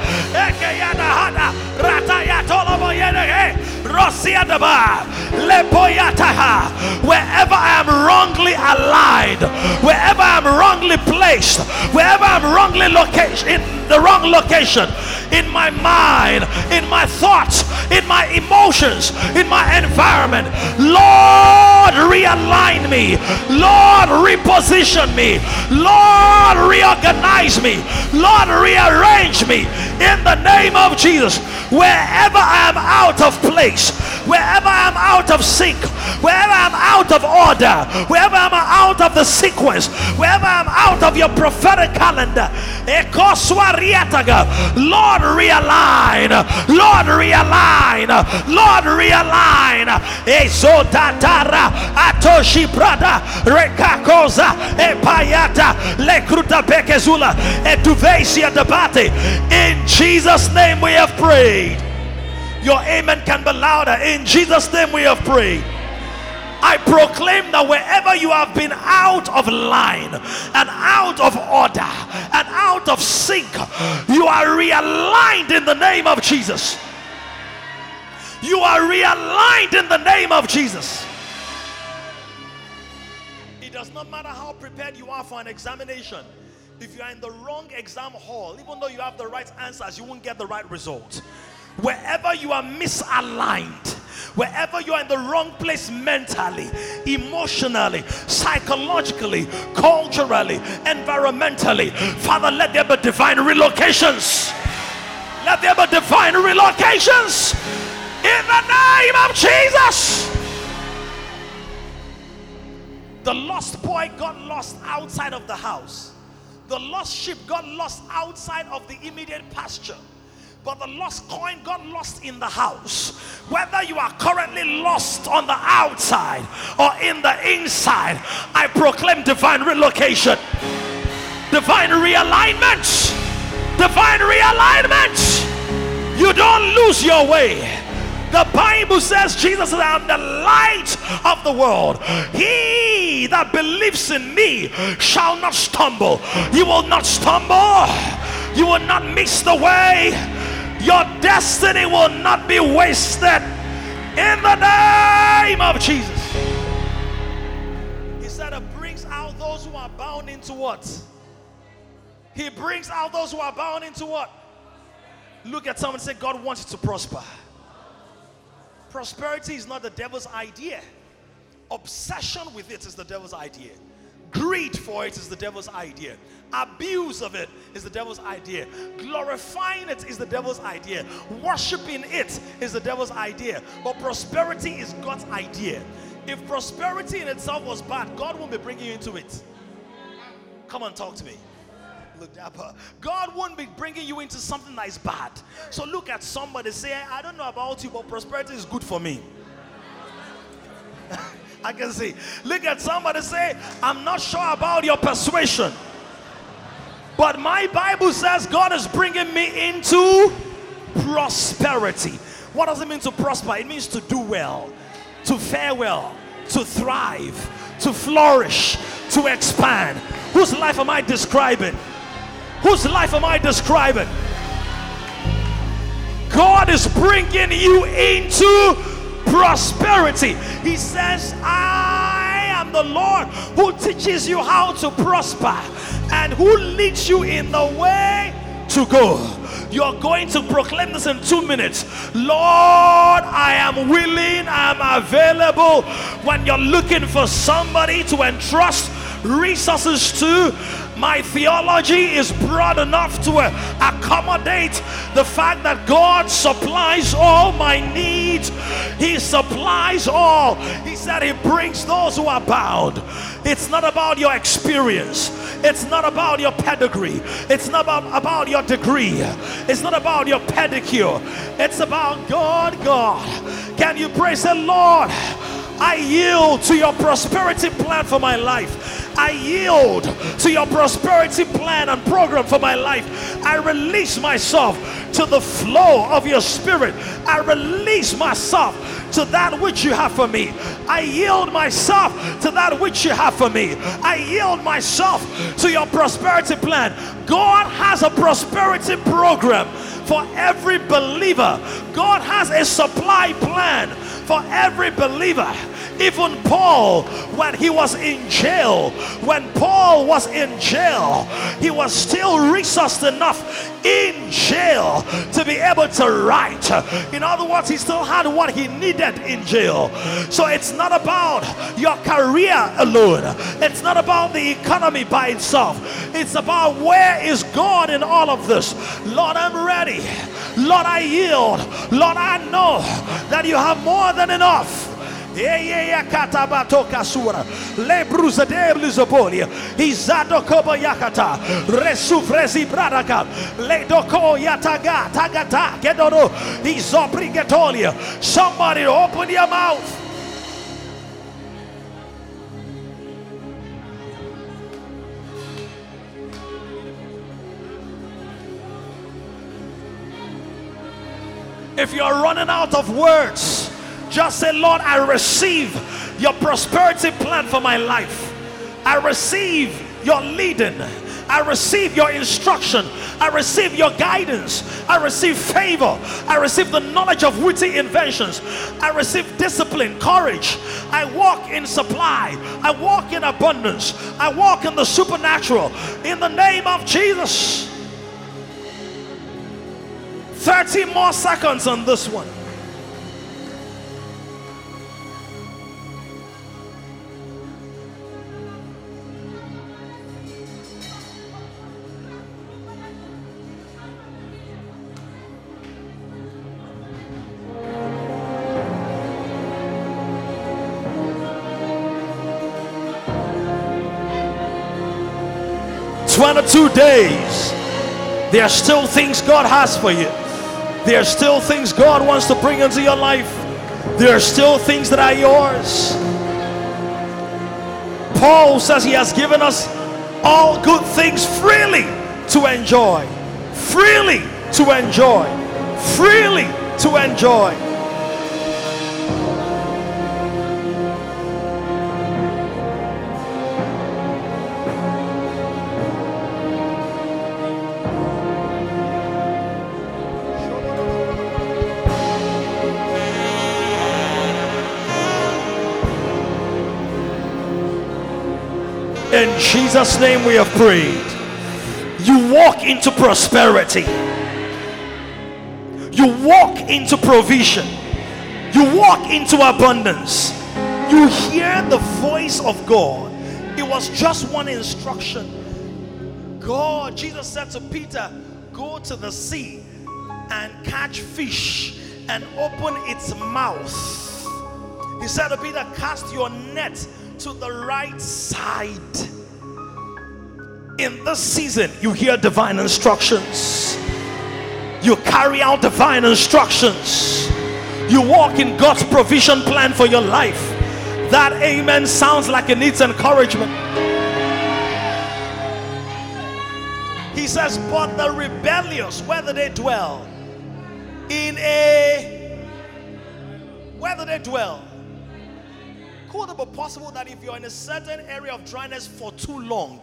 ekeyadahada ratayatoloboyedege rosia daba leboyataha. Wherever I am wrongly aligned, wherever I am wrongly placed, wherever I am wrongly located, in the wrong location, in my mind, in my thoughts, in my emotions, in my environment, Lord, realign me. Lord, reposition me. Lord, reorganize me. Lord, rearrange me in the name of Jesus. Wherever I am out of place, Wherever I'm out of sync, wherever I'm out of order, wherever I'm out of the sequence, wherever I'm out of your prophetic calendar, Lord, realign, Lord, realign, Lord, realign. Ezodatara atoshi prada rekakoza epayata lekruta bekezula etuvesia debate. In Jesus' name we have prayed. Your amen can be louder. In Jesus' name we have prayed. I proclaim that wherever you have been out of line and out of order and out of sync, you are realigned in the name of Jesus. You are realigned in the name of Jesus. It does not matter how prepared you are for an examination. If you are in the wrong exam hall, even though you have the right answers, you won't get the right result. Wherever you are misaligned, wherever you are in the wrong place mentally, emotionally, psychologically, culturally, environmentally, Father, let there be divine relocations. Let there be divine relocations in the name of Jesus. The lost boy got lost outside of the house. The lost sheep got lost outside of the immediate pasture. But the lost coin got lost in the house. Whether you are currently lost on the outside or in the inside, I proclaim divine relocation, divine realignment, divine realignment. You don't lose your way. The Bible says Jesus is the light of the world. He that believes in me shall not stumble. You will not stumble. You will not miss the way. Your destiny will not be wasted in the name of Jesus. He said it brings out those who are bound into what? He brings out those who are bound into what? Look at someone and say, God wants you to prosper. Prosperity is not the devil's idea. Obsession with it is the devil's idea. Greed for it is the devil's idea. Abuse of it is the devil's idea. Glorifying it is the devil's idea. Worshipping it is the devil's idea. But prosperity is God's idea. If prosperity in itself was bad, God won't be bringing you into it. Come on, talk to me. Look, God won't be bringing you into something that is bad. So look at somebody, say, I don't know about you, but prosperity is good for me. I can see. Look at somebody, say, I'm not sure about your persuasion, but my Bible says God is bringing me into prosperity. What does it mean to prosper? It means to do well, to fare well, to thrive, to flourish, to expand. Whose life am I describing? Whose life am I describing? God is bringing you into prosperity. He says, I am the Lord who teaches you how to prosper and who leads you in the way to go. You're going to proclaim this in 2 minutes. Lord, I am willing, I am available. When you're looking for somebody to entrust resources to, my theology is broad enough to accommodate the fact that God supplies all my needs. He supplies all. He said he brings those who are bound. It's not about your experience. It's not about your pedigree. It's not about your degree. It's not about your pedicure. It's about God. God, can you praise the Lord? I yield to your prosperity plan for my life. I yield to your prosperity plan and program for my life. I release myself to the flow of your spirit. I release myself to that which you have for me. I yield myself to that which you have for me. I yield myself to your prosperity plan. God has a prosperity program for every believer. God has a supply plan for every believer. Even Paul, when he was in jail, he was still resourced enough in jail to be able to write. In other words, he still had what he needed in jail. So it's not about your career alone. It's not about the economy by itself. It's about where is God in all of this. Lord, I'm ready. Lord, I yield. Lord, I know that you have more than enough. Somebody open your mouth. If you're running out of words, just say, Lord, I receive your prosperity plan for my life. I receive your leading. I receive your instruction. I receive your guidance. I receive favor. I receive the knowledge of witty inventions. I receive discipline, courage. I walk in supply. I walk in abundance. I walk in the supernatural. In the name of Jesus. 30 more seconds on this one. One or two days, there are still things God has for you. There are still things God wants to bring into your life. There are still things that are yours. Paul says he has given us all good things freely to enjoy. Freely to enjoy. Freely to enjoy. In Jesus' name we have prayed. You walk into prosperity. You walk into provision. You walk into abundance. You hear the voice of God. It was just one instruction. God, Jesus said to Peter, go to the sea and catch fish and open its mouth. He said to Peter, cast your net to the right side. In this season, you hear divine instructions. You carry out divine instructions. You walk in God's provision plan for your life. That amen sounds like it needs encouragement. He says, but the rebellious, whether they dwell, could it be possible that if you're in a certain area of dryness for too long,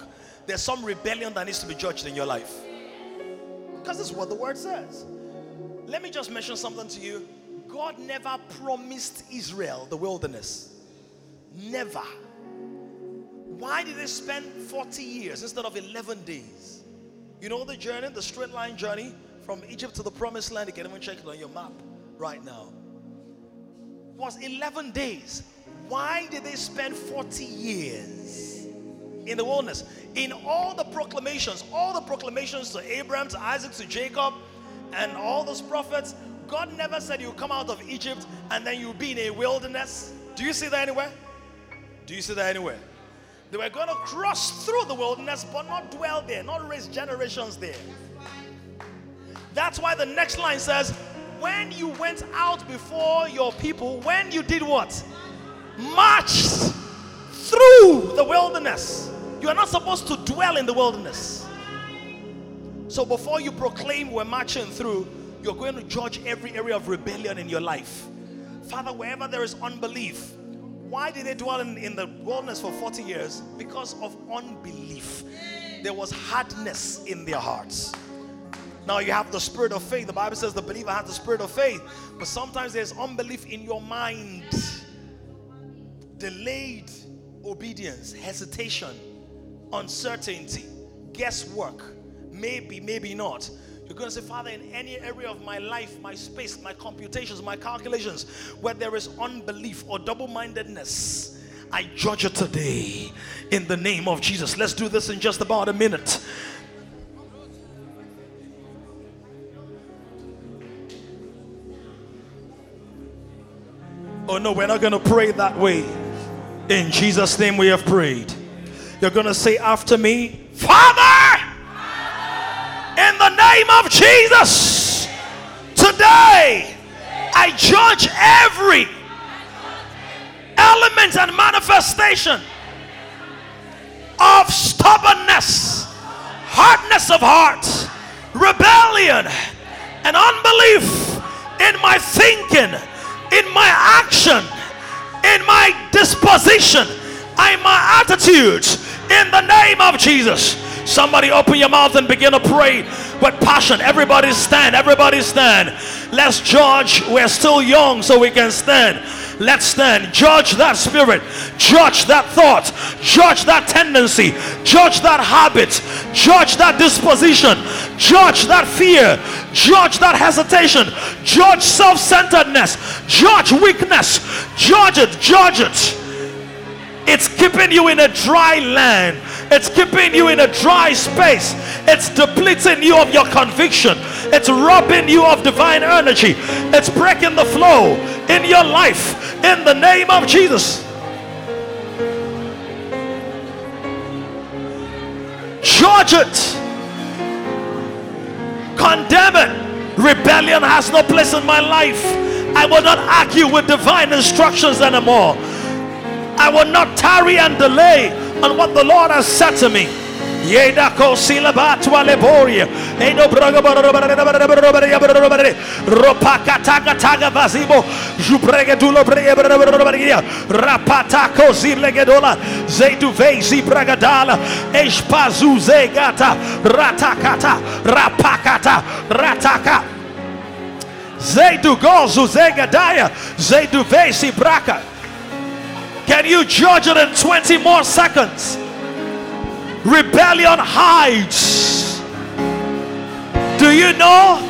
there's some rebellion that needs to be judged in your life? Because that's what the word says. Let me just mention something to you. God never promised Israel the wilderness. Never. Why did they spend 40 years instead of 11 days? You know the journey, the straight line journey from Egypt to the promised land. You can even check it on your map right now. It was 11 days. Why did they spend 40 years in the wilderness? In all the proclamations to Abraham, to Isaac, to Jacob, and all those prophets, God never said you come out of Egypt and then you'll be in a wilderness. Do you see that anywhere? Do you see that anywhere? They were going to cross through the wilderness but not dwell there, not raise generations there. That's why the next line says, when you went out before your people, when you did what? Marched through the wilderness. You are not supposed to dwell in the wilderness. So before you proclaim we're marching through, you're going to judge every area of rebellion in your life. Father, wherever there is unbelief, why did they dwell in the wilderness for 40 years? Because of unbelief. There was hardness in their hearts. Now you have the spirit of faith. The Bible says the believer has the spirit of faith. But sometimes there's unbelief in your mind. Delayed obedience, hesitation, uncertainty, guesswork, maybe not. You're going to say, Father, in any area of my life, my space, my computations, my calculations, where there is unbelief or double-mindedness, I judge it today in the name of Jesus. Let's do this in just about a minute. no, we're not going to pray that way. In Jesus' name we have prayed. You're going to say after me, Father, in the name of Jesus, today I judge every element and manifestation of stubbornness, hardness of heart, rebellion, and unbelief in my thinking, in my action, in my disposition, in my attitudes, in the name of Jesus. Somebody open your mouth and begin to pray with passion. Everybody stand, everybody stand. Let's judge. We're still young, so we can stand. Let's stand. Judge that spirit. Judge that thought. Judge that tendency. Judge that habit. Judge that disposition. Judge that fear. Judge that hesitation. Judge self-centeredness. Judge weakness. Judge it. Judge it. It's keeping you in a dry land. It's keeping you in a dry space. It's depleting you of your conviction. It's robbing you of divine energy. It's breaking the flow in your life. In the name of Jesus. Judge it. Condemn it. Rebellion has no place in my life. I will not argue with divine instructions anymore. I will not tarry and delay on what the Lord has said to me. Can you judge it in 20 more seconds? Rebellion hides. Do you know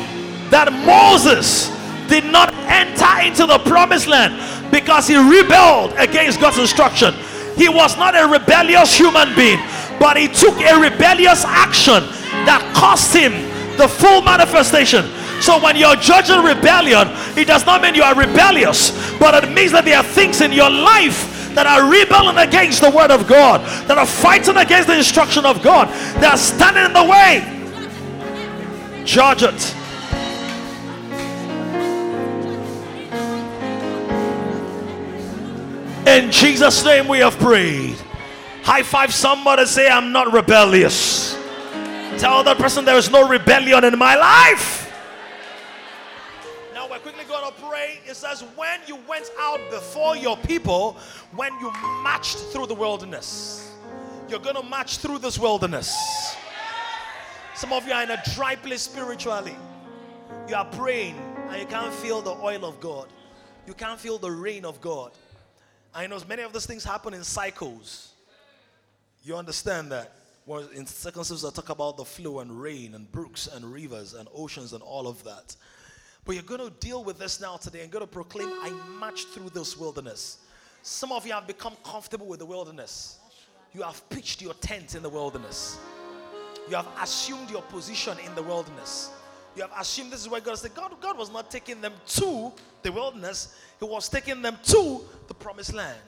that Moses did not enter into the promised land because he rebelled against God's instruction? He was not a rebellious human being, but he took a rebellious action that cost him the full manifestation. So when you're judging rebellion, it does not mean you are rebellious, but it means that there are things in your life that are rebelling against the word of God, that are fighting against the instruction of God, that are standing in the way. Judge it. In Jesus' name we have prayed. High five somebody, say, I'm not rebellious. Tell that person there is no rebellion in my life. Now we're quickly going to pray. It says, when you went out before your people, when you marched through the wilderness. You're going to march through this wilderness. Some of you are in a dry place spiritually. You are praying and you can't feel the oil of God. You can't feel the rain of God. I know many of these things happen in cycles. You understand that? Well, in circumstances, I talk about the flow and rain and brooks and rivers and oceans and all of that. But you're going to deal with this now today and going to proclaim, I marched through this wilderness. Some of you have become comfortable with the wilderness. You have pitched your tent in the wilderness. You have assumed your position in the wilderness. You have assumed this is where God said. God was not taking them to the wilderness. He was taking them to the promised land.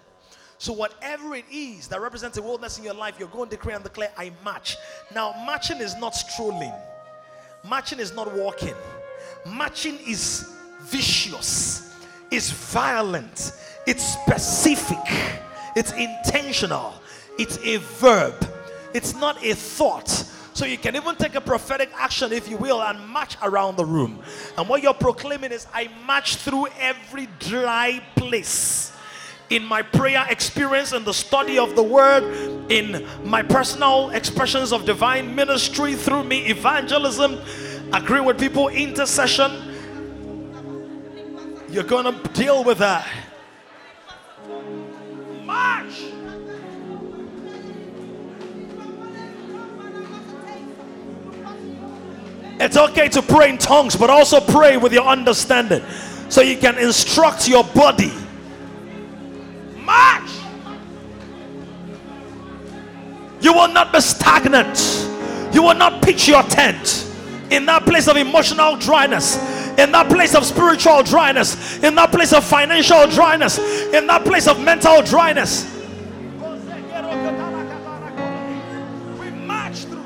So whatever it is that represents a wilderness in your life, you're going to decree and declare, I march. Now, marching is not strolling. Marching is not walking. Marching is vicious. It's violent. It's specific. It's intentional. It's a verb. It's not a thought. So you can even take a prophetic action, if you will, and march around the room. And what you're proclaiming is, I march through every dry place. In my prayer experience, in the study of the word, in my personal expressions of divine ministry through me, evangelism, agreeing with people, intercession. You're going to deal with that. March! It's okay to pray in tongues, but also pray with your understanding, so you can instruct your body. March! You will not be stagnant. You will not pitch your tent in that place of emotional dryness, in that place of spiritual dryness, in that place of financial dryness, in that place of mental dryness. We march through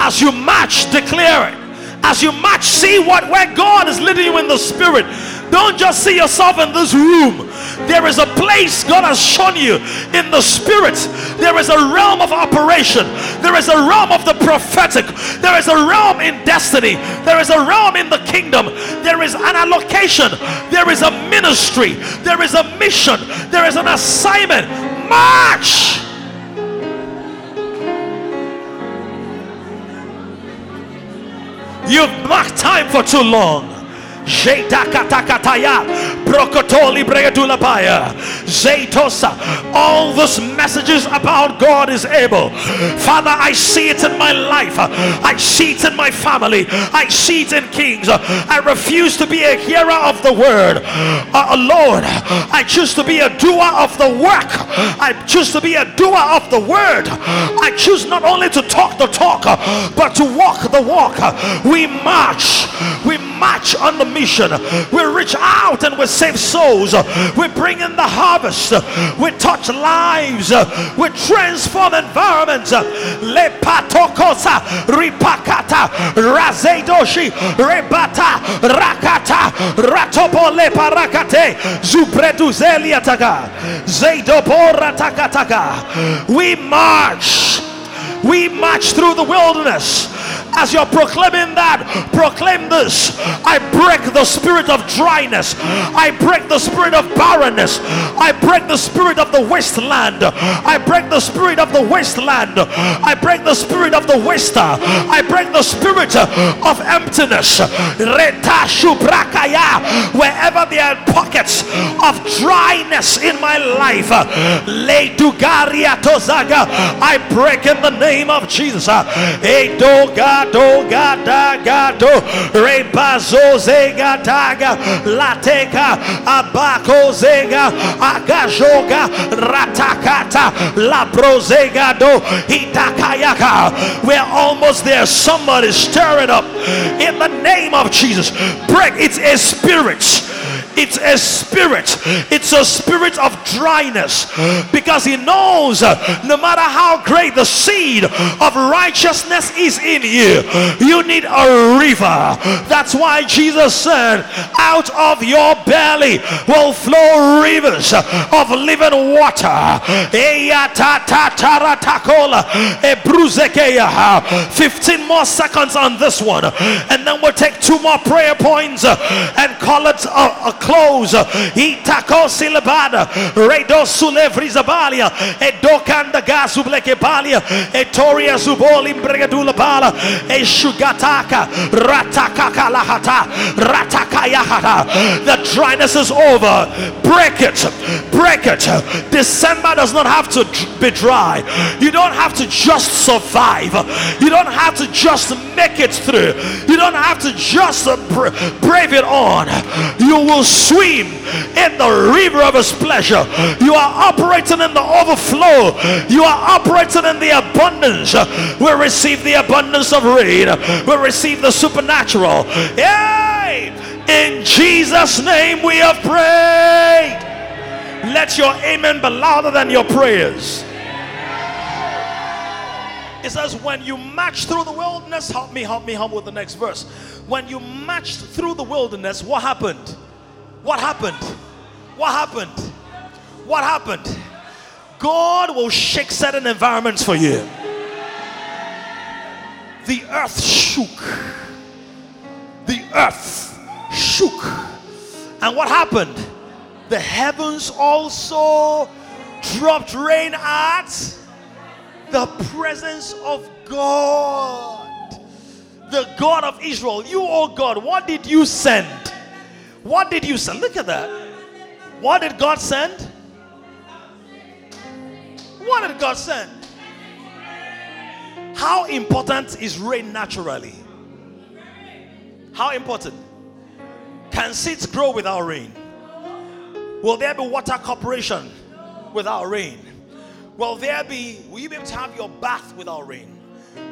as you march, declare it. As you march, see where God is leading you in the spirit. Don't just see yourself in this room. There is a place God has shown you in the spirit. There is a realm of operation. There is a realm of the prophetic. There is a realm in destiny. There is a realm in the kingdom. There is an allocation. There is a ministry. There is a mission. There is an assignment. March! You've marked time for too long. All those messages about God is able. Father, I see it in my life. I see it in my family. I see it in Kings. I refuse to be a hearer of the word alone. I choose to be a doer of the work. I choose to be a doer of the word. I choose not only to talk the talk, but to walk the walk. We march. We march on the mission. We reach out and we save souls. We bring in the harvest. We touch lives. We transform environments. Lepatokosa ripakata razedoshi rebata rakata ratopole parakate zubreduzeliataga zeidoboratakataga. We march. We march through the wilderness. As you're proclaiming that, proclaim this: I break the spirit of dryness. I break the spirit of barrenness. I break the spirit of the wasteland. I break the spirit of the wasteland. I break the spirit of the waster. I break the spirit of emptiness. Wherever there are pockets of dryness in my life, I break in the name of Jesus. Gado gada gado rebazo zega daga lateka abako zega agajoga ratakata labrozegado hitakayaka. We're almost there. Somebody stir it up in the name of Jesus. Break. It's a spirit. It's a spirit. It's a spirit of dryness, because he knows no matter how great the seed of righteousness is in you, you need a river. That's why Jesus said, out of your belly will flow rivers of living water. 15 more seconds on this one, and then we'll take 2 more prayer points and call it a close. Itako silabada redo sulevrizabalia edokanda gasublekebalia etoria zuboli bregadulabala eshugataka ratakaka lahata ratakayahata. The dryness is over. Break it. Break it. December does not have to be dry. You don't have to just survive. You don't have to just make it through. You don't have to just brave it on. You will swim in the river of his pleasure. You are operating in the overflow. You are operating in the abundance. We receive the abundance of rain. We receive the supernatural. Yay! In Jesus' name we have prayed. Let your amen be louder than your prayers. It says, when you march through the wilderness, help me with the next verse. When you marched through the wilderness, what happened? What happened? What happened? What happened? God will shake certain environments for you. The earth shook. The earth shook. And what happened? The heavens also dropped rain at the presence of God, the God of Israel. You, oh God, what did you send? What did you send? Look at that. What did God send? What did God send? How important is rain naturally? How important? Can seeds grow without rain? Will there be water corporation without rain? Will you be able to have your bath without rain?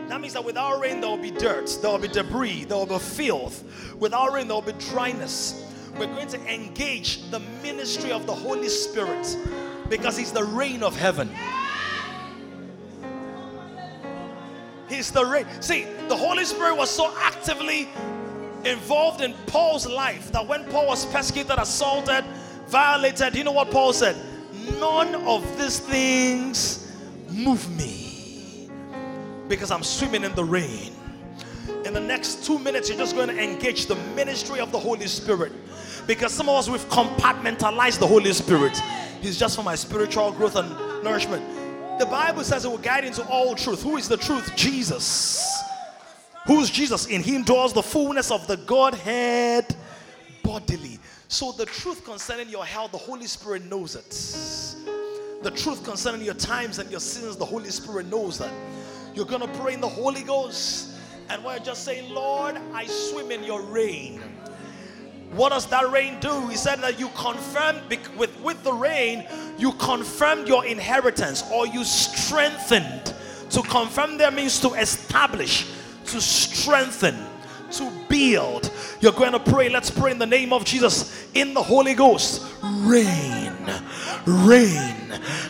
That means that without rain there will be dirt, there will be debris, there will be filth. Without rain there will be dryness. We're going to engage the ministry of the Holy Spirit because He's the rain of heaven. He's the rain. See, the Holy Spirit was so actively involved in Paul's life that when Paul was persecuted, assaulted, violated, you know what Paul said? None of these things move me because I'm swimming in the rain. In the next 2 minutes, you're just going to engage the ministry of the Holy Spirit, because some of us, we've compartmentalized the Holy Spirit. He's just for my spiritual growth and nourishment. The Bible says it will guide into all truth. Who is the truth? Jesus. Who's Jesus? In Him dwells the fullness of the Godhead bodily. So the truth concerning your health, the Holy Spirit knows it. The truth concerning your times and your sins, the Holy Spirit knows that. You're going to pray in the Holy Ghost, and we're just saying, Lord, I swim in your rain. What does that rain do? He said that you confirmed, with the rain, you confirmed your inheritance, or you strengthened. To confirm there means to establish, to strengthen, to build. You're going to pray. Let's pray in the name of Jesus, in the Holy Ghost. Rain, rain,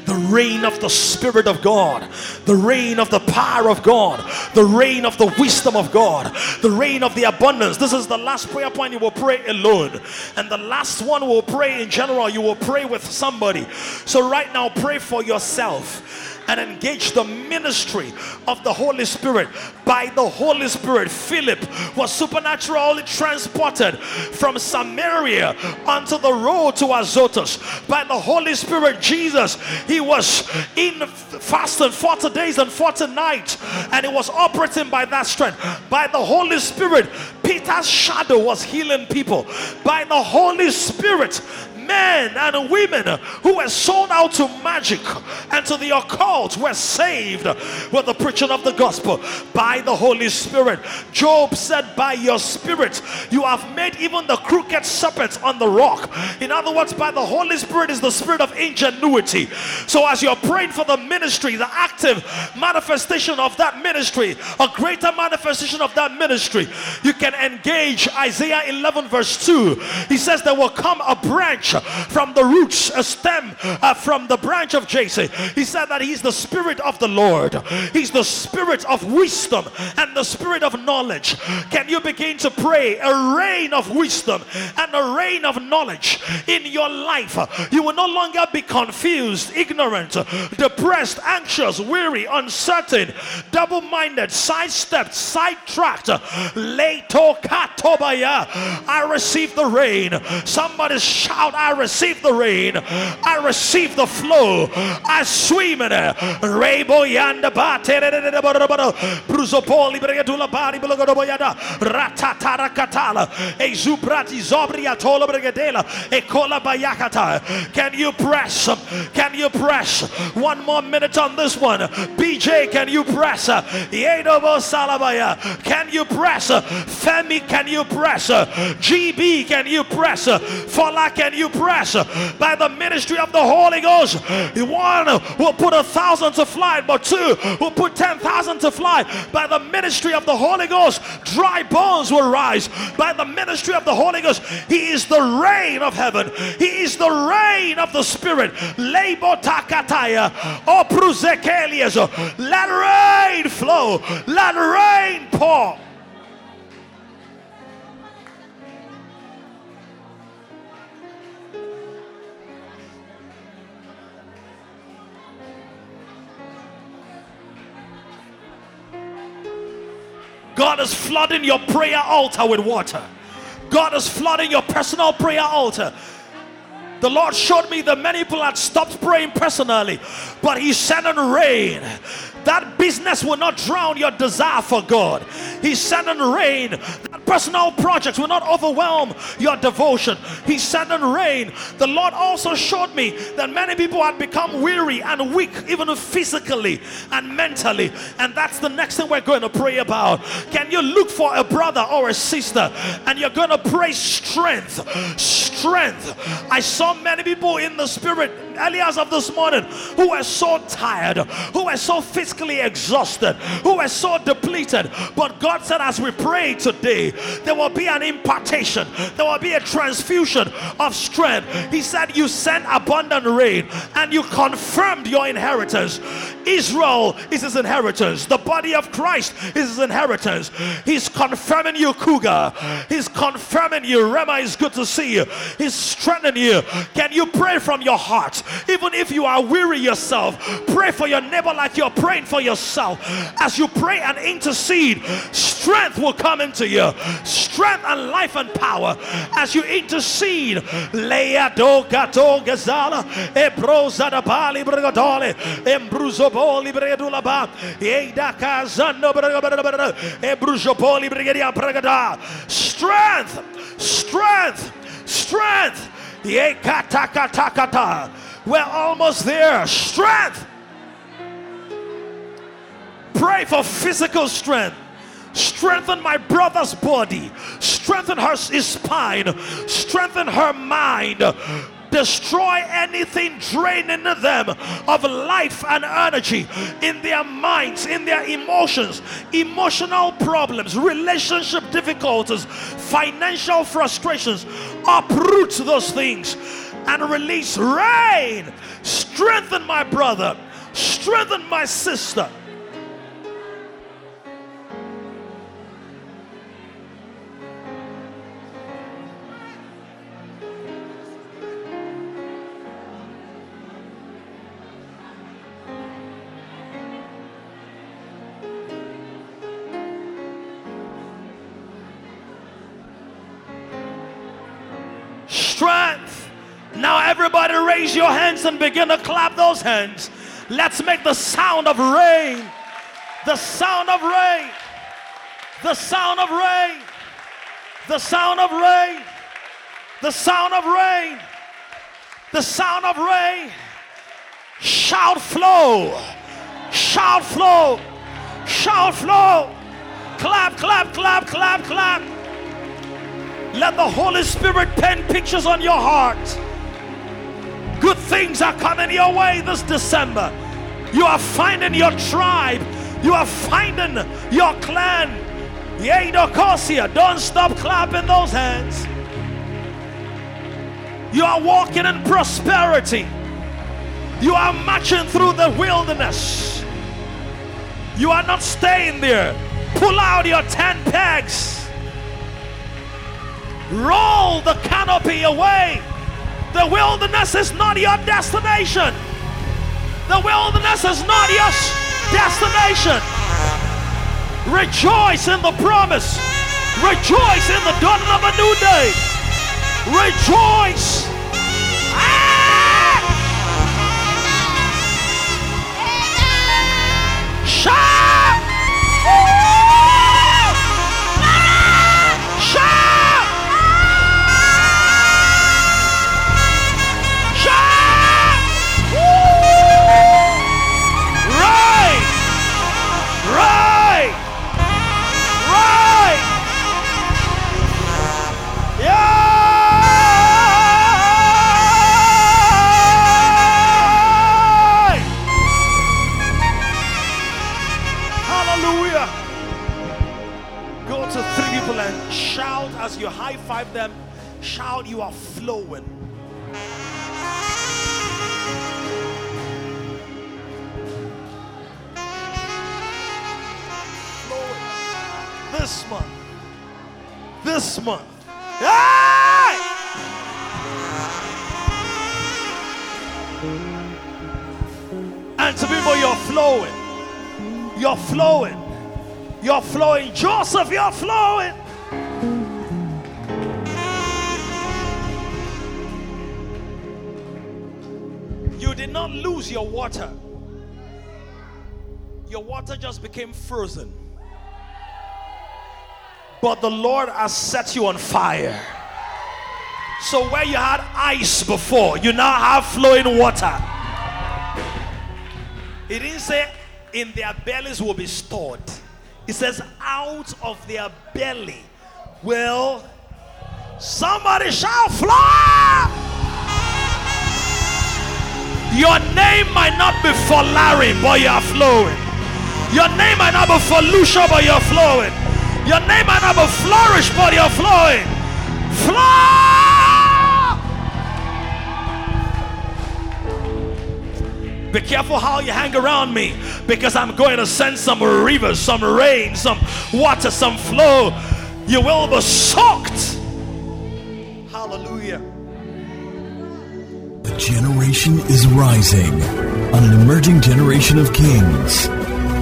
the rain of the Spirit of God, the rain of the power of God, the rain of the wisdom of God, the rain of the abundance. This is the last prayer point you will pray alone, and the last one we'll pray in general. You will pray with somebody. So right now, pray for yourself and engage the ministry of the Holy Spirit. By the Holy Spirit, Philip was supernaturally transported from Samaria onto the road to Azotus. By the Holy Spirit, Jesus, He was in fasting 40 days and 40 nights, and He was operating by that strength. By the Holy Spirit, Peter's shadow was healing people. By the Holy Spirit, men and women who were sold out to magic and to the occult were saved with the preaching of the gospel. By the Holy Spirit, Job said, by your Spirit you have made even the crooked serpent on the rock. In other words, by the Holy Spirit is the spirit of ingenuity. So as you're praying for the ministry, the active manifestation of that ministry, a greater manifestation of that ministry, you can engage Isaiah 11 verse 2. He says there will come a branch from the roots, a stem from the branch of Jesse. He said that He's the Spirit of the Lord. He's the Spirit of wisdom and the Spirit of knowledge. Can you begin to pray a rain of wisdom and a rain of knowledge in your life? You will no longer be confused, ignorant, depressed, anxious, weary, uncertain, double-minded, sidestepped, sidetracked. I receive the rain. Somebody shout, I receive the rain. I receive the flow. I swim in it. Can you press one more minute on this one? BJ, can you press? Can you press? Femi, can you press? GB, can you press? Fola, can you press? By the ministry of the Holy Ghost, one will put 1,000 to flight, but two will put 10,000 to flight. By the ministry of the Holy Ghost, dry bones will rise. By the ministry of the Holy Ghost, He is the rain of heaven. He is the rain of the Spirit. Lebo takataya, opruzekeliazo. Let rain flow. Let rain pour. God is flooding your prayer altar with water. God is flooding your personal prayer altar. The Lord showed me that many people had stopped praying personally, but He sent in rain. That business will not drown your desire for God. He sent in rain. That personal projects will not overwhelm your devotion. He sent in rain. The Lord also showed me that many people had become weary and weak, even physically and mentally. And that's the next thing we're going to pray about. Can you look for a brother or a sister, and you're going to pray strength? Strength. I saw many people in the spirit early hours of this morning who were so tired, who were so physically exhausted, who were so depleted. But God said, as we pray today, there will be an impartation, there will be a transfusion of strength. He said, you sent abundant rain and you confirmed your inheritance. Israel is His inheritance. The body of Christ is His inheritance. He's confirming you, Cougar. He's confirming you, Rema. It's good to see you. He's strengthening you. Can you pray from your heart? Even if you are weary yourself, pray for your neighbor like you're praying for yourself. As you pray and intercede, strength will come into you. Strength and life and power as you intercede. Strength, strength, strength. We're almost there. Strength. Pray for physical strength. Strengthen my brother's body. Strengthen his spine. Strengthen her mind. Destroy anything draining them of life and energy in their minds, in their emotions, emotional problems, relationship difficulties, financial frustrations. Uproot those things and release rain. Strengthen my brother. Strengthen my sister. Strength. Now everybody raise your hands and begin to clap those hands. Let's make the sound of rain. The sound of rain. The sound of rain. The sound of rain. The sound of rain. The sound of rain. Shout flow. Shout flow. Shout flow. Clap, clap, clap, clap, clap. Let the Holy Spirit pen pictures on your heart. Good things are coming your way this December. You are finding your tribe. You are finding your clan. Don't stop clapping those hands. You are walking in prosperity. You are marching through the wilderness. You are not staying there. Pull out your 10 pegs. Roll the canopy away. The wilderness is not your destination. The wilderness is not your destination. Rejoice in the promise. Rejoice in the dawning of a new day. Rejoice. Ah! Shout! And shout as you high five them. Shout, you are flowing. Flowing. This month. This month. Hey! And to people, you're flowing. You're flowing. You're flowing. Joseph, you're flowing. did not lose your water. Your water just became frozen. But the Lord has set you on fire. So where you had ice before, you now have flowing water. He didn't say in their bellies will be stored. It says out of their belly will somebody shall flow. Your name might not be for Larry, but you are flowing. Your name might not be for Lucia, but you are flowing. Your name might not be Flourish, but you are flowing. Flow. Be careful how you hang around me, because I'm going to send some rivers, some rain, some water, some flow. You will be soaked. Hallelujah. A generation is rising on an emerging generation of kings.